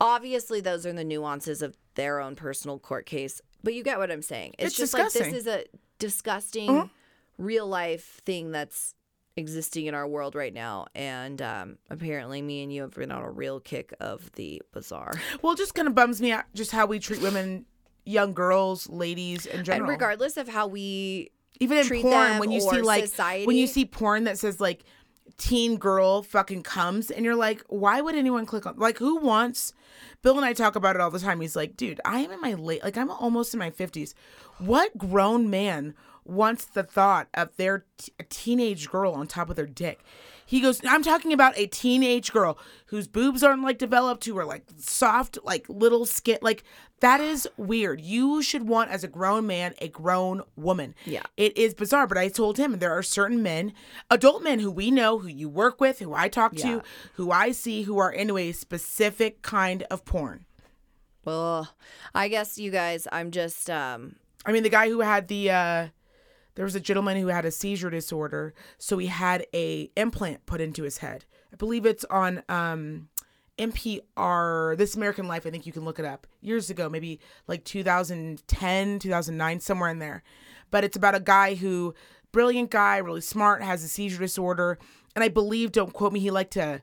obviously those are the nuances of their own personal court case. But you get what I'm saying. It's just disgusting. Like, this is a disgusting real life thing that's existing in our world right now, and apparently me and you have been on a real kick of the bizarre. Well, it just kind of bums me out just how we treat women, young girls, ladies in general, and regardless of how we even in treat porn them, when you see like society. When you see porn that says like teen girl fucking comes, and you're like, why would anyone click on, like, who wants? Bill and I talk about it all the time. He's like, dude, I am in my late, like, I'm almost in my 50s. What grown man wants the thought of their teenage girl on top of their dick? He goes, I'm talking about a teenage girl whose boobs aren't like developed, who are like soft, like little skin. Like, that is weird. You should want, as a grown man, a grown woman. Yeah. It is bizarre, but I told him there are certain men, adult men who we know, who you work with, who I talk to, who I see, who are into a specific kind of porn. Well, I guess you guys, I'm just, I mean, the guy who had the, there was a gentleman who had a seizure disorder, so he had a implant put into his head. I believe it's on NPR, This American Life. I think you can look it up. Years ago, maybe like 2010, 2009, somewhere in there. But it's about a guy who, brilliant guy, really smart, has a seizure disorder. And I believe, don't quote me, he liked to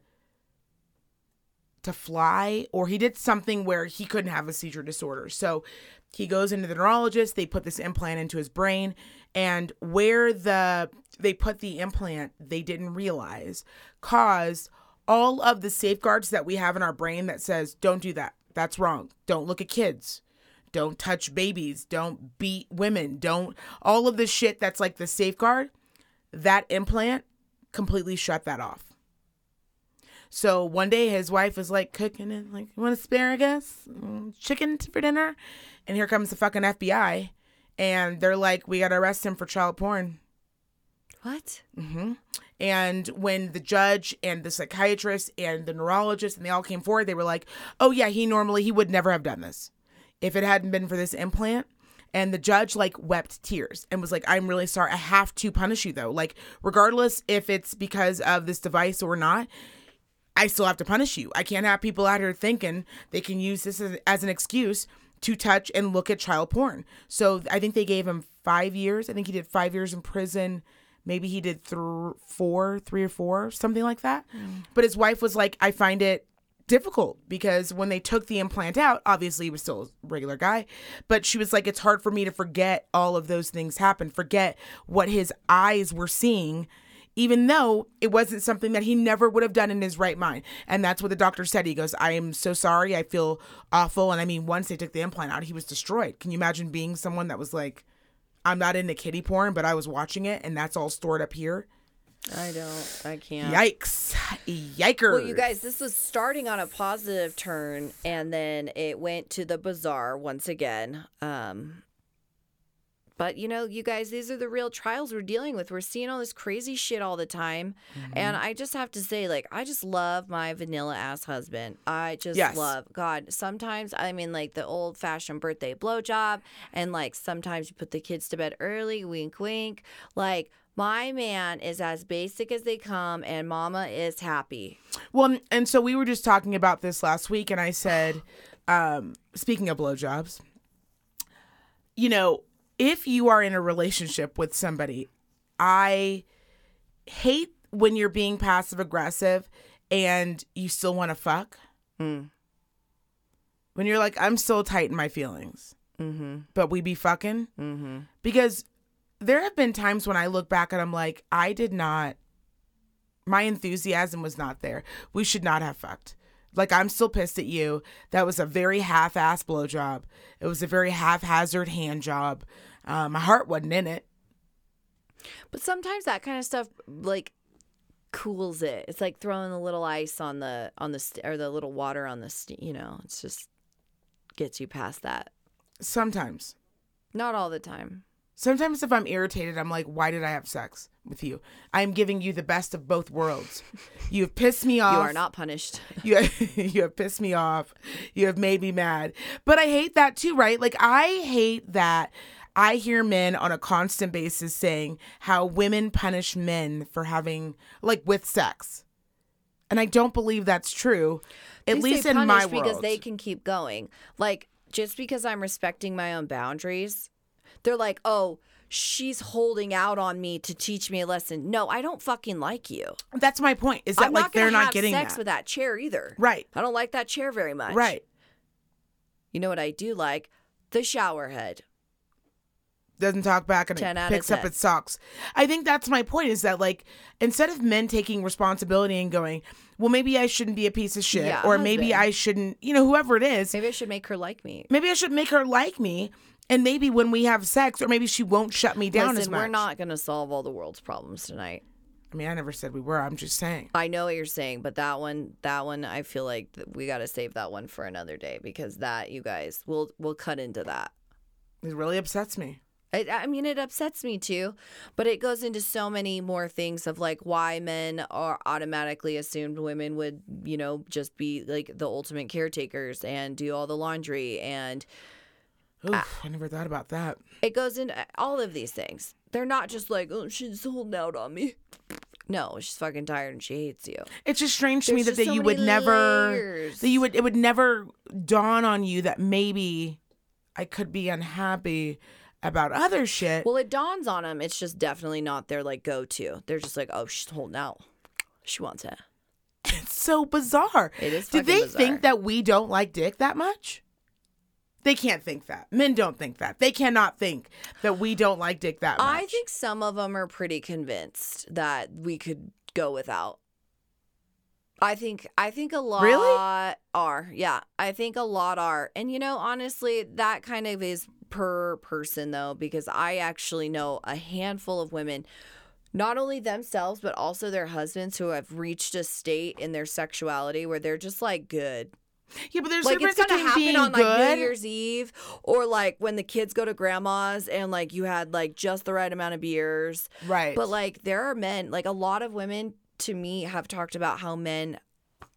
fly, or he did something where he couldn't have a seizure disorder. So he goes into the neurologist, they put this implant into his brain, and where they put the implant, they didn't realize, caused all of the safeguards that we have in our brain that says, don't do that, that's wrong, don't look at kids, don't touch babies, don't beat women, don't, all of the shit that's like the safeguard, that implant completely shut that off. So one day his wife is like cooking and like, you want asparagus, chicken for dinner? And here comes the fucking FBI. And they're like, we got to arrest him for child porn. What? Mm-hmm. And when the judge and the psychiatrist and the neurologist and they all came forward, they were like, oh yeah, he would never have done this if it hadn't been for this implant. And the judge like wept tears and was like, I'm really sorry. I have to punish you though. Like, regardless if it's because of this device or not, I still have to punish you. I can't have people out here thinking they can use this as an excuse to touch and look at child porn. So I think they gave him 5 years. I think he did 5 years in prison. Maybe he did three or four, something like that. But his wife was like, I find it difficult because when they took the implant out, obviously he was still a regular guy. But she was like, it's hard for me to forget all of those things happened, forget what his eyes were seeing, even though it wasn't something that he never would have done in his right mind. And that's what the doctor said. He goes, I am so sorry. I feel awful. And I mean, once they took the implant out, he was destroyed. Can you imagine being someone that was like, I'm not into kiddie porn, but I was watching it, and that's all stored up here? I can't. Yikes. Yikers. Well, you guys, this was starting on a positive turn, and then it went to the bizarre once again. But, you know, you guys, these are the real trials we're dealing with. We're seeing all this crazy shit all the time. Mm-hmm. And I just have to say, like, I just love my vanilla-ass husband. I just love, God, sometimes, I mean, like, the old-fashioned birthday blowjob. And, like, sometimes you put the kids to bed early, wink, wink. Like, my man is as basic as they come, and mama is happy. Well, and so we were just talking about this last week, and I said, speaking of blowjobs, you know, if you are in a relationship with somebody, I hate when you're being passive aggressive and you still want to fuck. Mm. When you're like, I'm still tight in my feelings, mm-hmm. but we be fucking. Mm-hmm. Because there have been times when I look back and I'm like, I did not, my enthusiasm was not there. We should not have fucked. Like, I'm still pissed at you. That was a very half-assed blowjob. It was a very haphazard hand job. My heart wasn't in it. But sometimes that kind of stuff, like, cools it. It's like throwing a little ice on the or the little water on the you know, it's just gets you past that. Sometimes. Not all the time. Sometimes if I'm irritated, I'm like, why did I have sex with you? I'm giving you the best of both worlds. You have pissed me off. You are not punished. You have pissed me off. You have made me mad. But I hate that too, right? Like, I hate that I hear men on a constant basis saying how women punish men for having, like, with sex. And I don't believe that's true, at least in my world. Because they can keep going. Like, just because I'm respecting my own boundaries... They're like, oh, she's holding out on me to teach me a lesson. No, I don't fucking like you. That's my point. Is that, like, they're not getting that. I'm not going to have sex with that chair either. Right. I don't like that chair very much. Right. You know what I do like? The shower head. Doesn't talk back and it picks up its socks. I think that's my point, is that, like, instead of men taking responsibility and going, well, maybe I shouldn't be a piece of shit. Yeah, or husband. Maybe I shouldn't, you know, whoever it is. Maybe I should make her like me. Maybe I should make her like me. And maybe when we have sex, or maybe she won't shut me down. Listen, as much. We're not going to solve all the world's problems tonight. I mean, I never said we were. I'm just saying. I know what you're saying, but that one, I feel like we got to save that one for another day, because that, you guys, we'll cut into that. It really upsets me. I mean, it upsets me too, but it goes into so many more things of, like, why men are automatically assumed women would, you know, just be, like, the ultimate caretakers and do all the laundry and... Oof, I never thought about that. It goes into all of these things. They're not just like, oh, she's holding out on me. No, she's fucking tired and she hates you. It's just strange to me that you would never, it would never dawn on you that maybe I could be unhappy about other shit. Well, it dawns on them. It's just definitely not their, like, go-to. They're just like, oh, she's holding out. She wants it. It's so bizarre. It is fucking bizarre. Do they think that we don't like dick that much? They can't think that. Men don't think that. They cannot think that we don't like dick that much. I think some of them are pretty convinced that we could go without. I think a lot really? Are. Yeah. I think a lot are. And, you know, honestly, that kind of is per person, though, because I actually know a handful of women, not only themselves, but also their husbands, who have reached a state in their sexuality where they're just, like, good. Yeah, but there's, like, it's gonna happen on, like, New Year's Eve, or, like, when the kids go to grandma's and, like, you had, like, just the right amount of beers, right? But, like, there are men, like, a lot of women to me have talked about how men,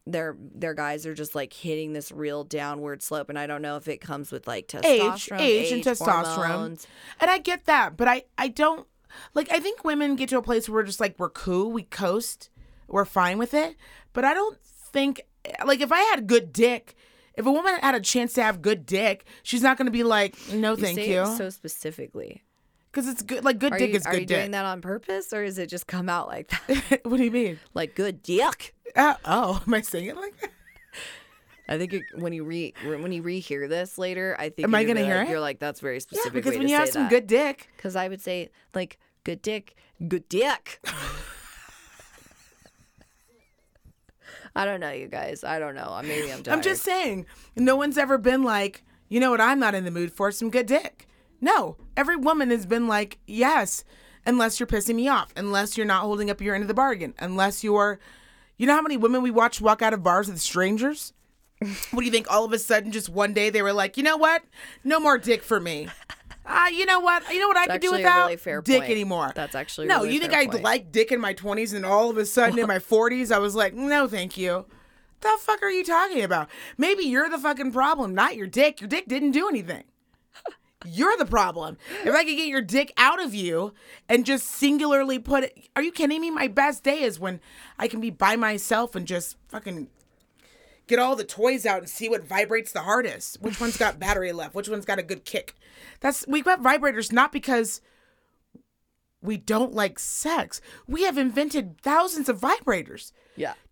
their guys are just, like, hitting this real downward slope, and I don't know if it comes with, like, testosterone, age and testosterone, hormones. And I get that, but I don't, like, I think women get to a place where we're just like, we're cool, we coast, we're fine with it, but I don't think. Like, if I had good dick, if a woman had a chance to have good dick, she's not going to be like, no, thank you. You say it so specifically. Because it's good. Like, good dick is good dick. Are you doing that on purpose, or is it just come out like that? What do you mean? Like, good dick. Oh, am I saying it like that? I think when you rehear this later, I think am I gonna hear it? You're like, that's very specific. Yeah, because when you have some good dick. Because I would say, like, good dick, good dick. I don't know, you guys. I don't know. Maybe I'm tired. I'm just saying, no one's ever been like, you know what, I'm not in the mood for some good dick. No. Every woman has been like, yes, unless you're pissing me off, unless you're not holding up your end of the bargain, unless you're... You know how many women we watch walk out of bars with strangers? What do you think? All of a sudden, just one day, they were like, you know what? No more dick for me. You know what? You know what I could do without really fair dick point. Anymore. That's actually no. Really you think I liked dick in my 20s, and all of a sudden in my 40s, I was like, no, thank you. The fuck are you talking about? Maybe you're the fucking problem, not your dick. Your dick didn't do anything. You're the problem. If I could get your dick out of you and just singularly put it... Are you kidding me? My best day is when I can be by myself and just fucking get all the toys out and see what vibrates the hardest. Which one's got battery left? Which one's got a good kick? We got vibrators not because we don't like sex. We have invented thousands of vibrators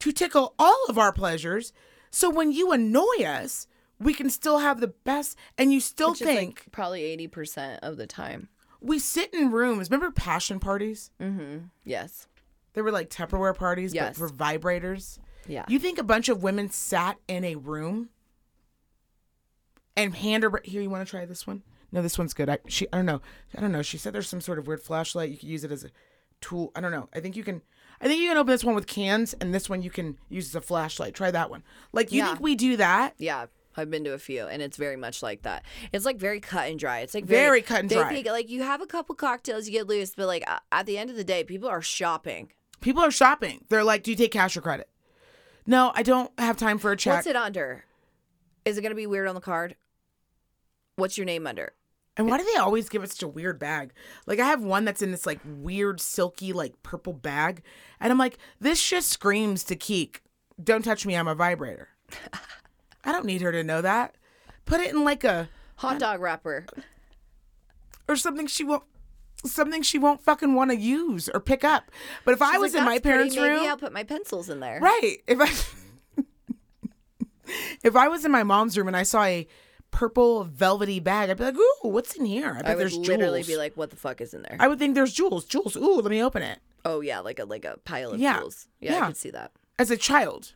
to tickle all of our pleasures. So when you annoy us... We can still have the best, and you still think... Like probably 80% of the time. We sit in rooms. Remember passion parties? Mm-hmm. Yes. They were like Tupperware parties, but for vibrators. Yeah. You think a bunch of women sat in a room and here, you want to try this one? No, this one's good. I don't know. She said there's some sort of weird flashlight. You could use it as a tool. I don't know. I think you can open this one with cans, and this one you can use as a flashlight. Try that one. Like, you think we do that? Yeah. I've been to a few, and it's very much like that. It's like very cut and dry. It's like very cut and dry. Think, like you have a couple cocktails, you get loose, but like at the end of the day, people are shopping. They're like, do you take cash or credit? No, I don't have time for a check. What's it under? Is it going to be weird on the card? What's your name under? And why do they always give it such a weird bag? Like, I have one that's in this like weird silky like purple bag, and I'm like, this just screams to Keek. Don't touch me. I'm a vibrator. I don't need her to know that. Put it in like a hot dog wrapper or something she won't fucking want to use or pick up. But if I was in my parents' room, maybe I'll put my pencils in there. Right. If I was in my mom's room and I saw a purple velvety bag, I'd be like, "Ooh, what's in here?" I would literally be like, "What the fuck is in there?" I would think there's jewels. Jewels. Ooh, let me open it. Oh yeah, like a pile of jewels. Yeah, I could see that. As a child.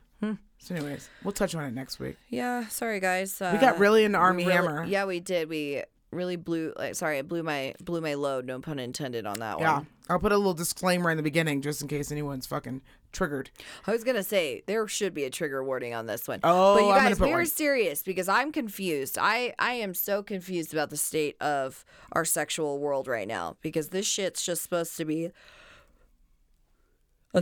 So anyways, we'll touch on it next week. Yeah, sorry guys. We got really into Armie Hammer. Yeah, we did. We really blew. I blew my load. No pun intended on that one. Yeah, I'll put a little disclaimer in the beginning just in case anyone's fucking triggered. I was gonna say there should be a trigger warning on this one. Oh, but you guys, we were serious because I'm confused. I am so confused about the state of our sexual world right now because this shit's just supposed to be I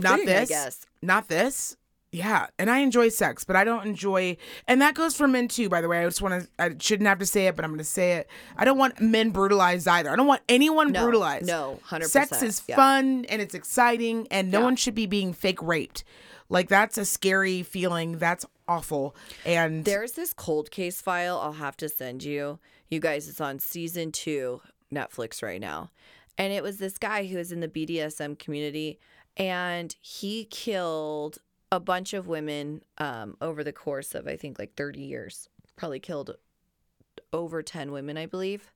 guess not this. Yeah, and I enjoy sex, but I don't enjoy... And that goes for men, too, by the way. I shouldn't have to say it, but I'm going to say it. I don't want men brutalized either. I don't want anyone brutalized. No, 100%. Sex is fun, and it's exciting, and no one should be being fake raped. Like, that's a scary feeling. That's awful. And there's this cold case file I'll have to send you. You guys, it's on season 2 Netflix right now. And it was this guy who was in the BDSM community, and he killed... a bunch of women over the course of, I think, like 30 years, probably killed over 10 women, I believe.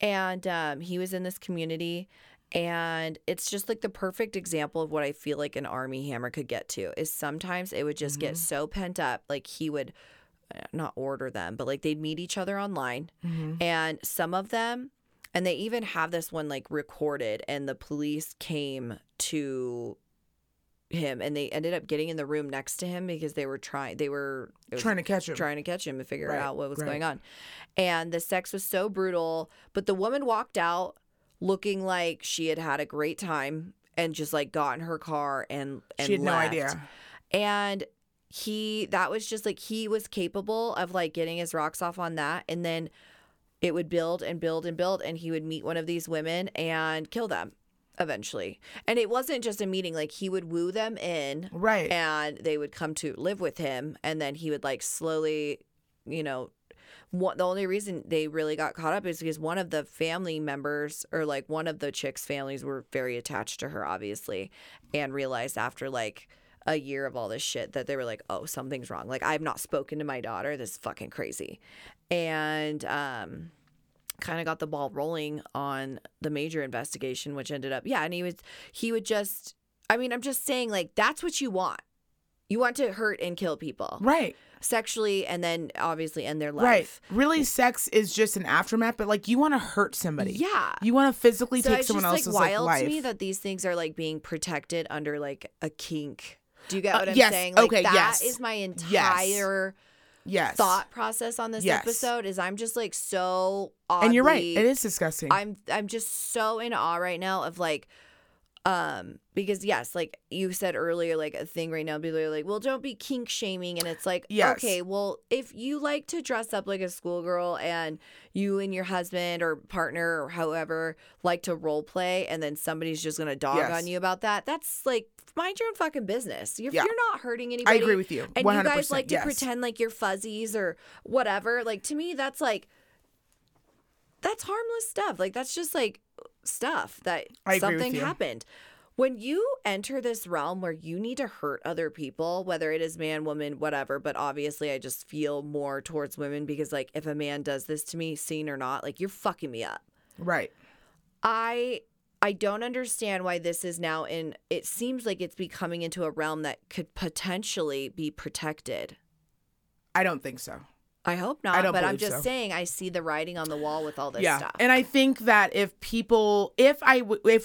And he was in this community. And it's just like the perfect example of what I feel like an Armie Hammer could get to is sometimes it would just get so pent up. Like he would not order them, but like they'd meet each other online. Mm-hmm. And some of them, and they even have this one like recorded, and the police came to him, and they ended up getting in the room next to him because they were trying to catch him and figure out what was going on. And the sex was so brutal, but the woman walked out looking like she had had a great time and just like got in her car and she had left. No idea. And that was just like he was capable of like getting his rocks off on that, and then it would build and build and build, and he would meet one of these women and kill them. Eventually. And it wasn't just a meeting, like he would woo them in, right, and they would come to live with him, and then he would like slowly, you know, the only reason they really got caught up is because one of the family members, or like one of the chicks' families, were very attached to her, obviously, and realized after like a year of all this shit that they were like, oh, something's wrong, like I've not spoken to my daughter, this is fucking crazy. And kind of got the ball rolling on the major investigation, which ended up and he would just, I mean, I'm just saying, like, that's what you want. You want to hurt and kill people, right, sexually, and then obviously end their life. Right. Really, sex is just an aftermath, but like you want to hurt somebody. Yeah, you want to physically take someone else's life. It's just wild to me that these things are like being protected under like a kink. Do you get what I'm saying? Like, that is my entire yes. thought process on this yes. episode is I'm just like so oddly, and you're right, it is disgusting. I'm just so in awe right now of like because yes, like you said earlier, like a thing right now, people are like, well, don't be kink shaming, and it's like, yes. okay, well, if you like to dress up like a schoolgirl and you and your husband or partner or however like to role play, and then somebody's just gonna dog yes. on you about that, that's like, mind your own fucking business. If yeah. you're not hurting anybody, I agree with you. 100%, and you guys like to yes. pretend like you're fuzzies or whatever. Like to me, that's like, that's harmless stuff. Like that's just like. Stuff that something happened. When you enter this realm where you need to hurt other people, whether it is man, woman, whatever, but obviously I just feel more towards women because like if a man does this to me, seen or not, like you're fucking me up. Right. I don't understand why this is now in, it seems like it's becoming into a realm that could potentially be protected. I don't think so. I hope not, but I'm just saying I see the writing on the wall with all this yeah. stuff. And I think that if we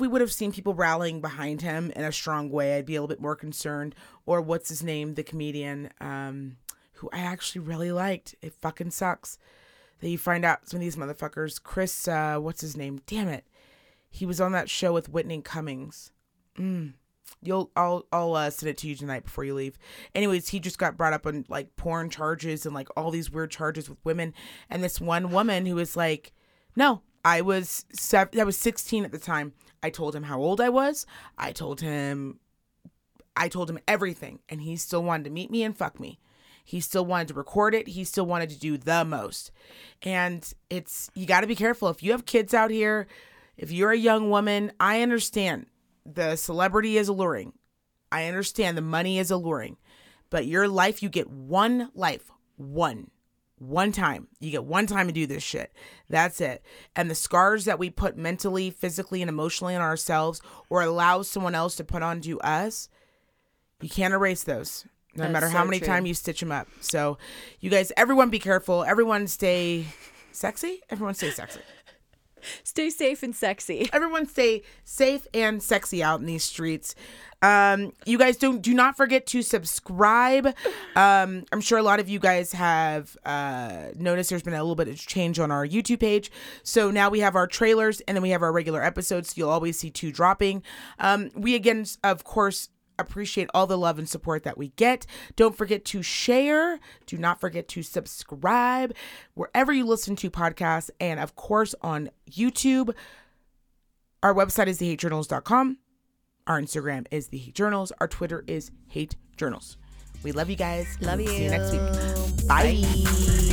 would have seen people rallying behind him in a strong way, I'd be a little bit more concerned. Or what's his name, the comedian, who I actually really liked. It fucking sucks that you find out some of these motherfuckers. Chris, what's his name? Damn it. He was on that show with Whitney Cummings. I'll send it to you tonight before you leave. Anyways, he just got brought up on like porn charges and like all these weird charges with women. And this one woman who was like, no, I was 16 at the time. I told him how old I was. I told him everything. And he still wanted to meet me and fuck me. He still wanted to record it. He still wanted to do the most. And it's, you got to be careful. If you have kids out here, if you're a young woman, I understand. The celebrity is alluring. I understand the money is alluring. But your life, you get one life. One time. You get one time to do this shit. That's it. And the scars that we put mentally, physically, and emotionally on ourselves or allow someone else to put onto us, you can't erase those. No matter how many times you stitch them up. So you guys, everyone be careful. Everyone stay sexy. Everyone stay sexy. Stay safe and sexy. Everyone stay safe and sexy out in these streets. You guys do not forget to subscribe. I'm sure a lot of you guys have noticed there's been a little bit of change on our YouTube page. So now we have our trailers and then we have our regular episodes. So you'll always see two dropping. We again, of course, appreciate all the love and support that we get. Don't forget to share. Do not forget to subscribe wherever you listen to podcasts. And of course, on YouTube, our website is thehatejournals.com. Our Instagram is thehatejournals. Our Twitter is hatejournals. We love you guys. Love you. See you next week. Bye. Bye.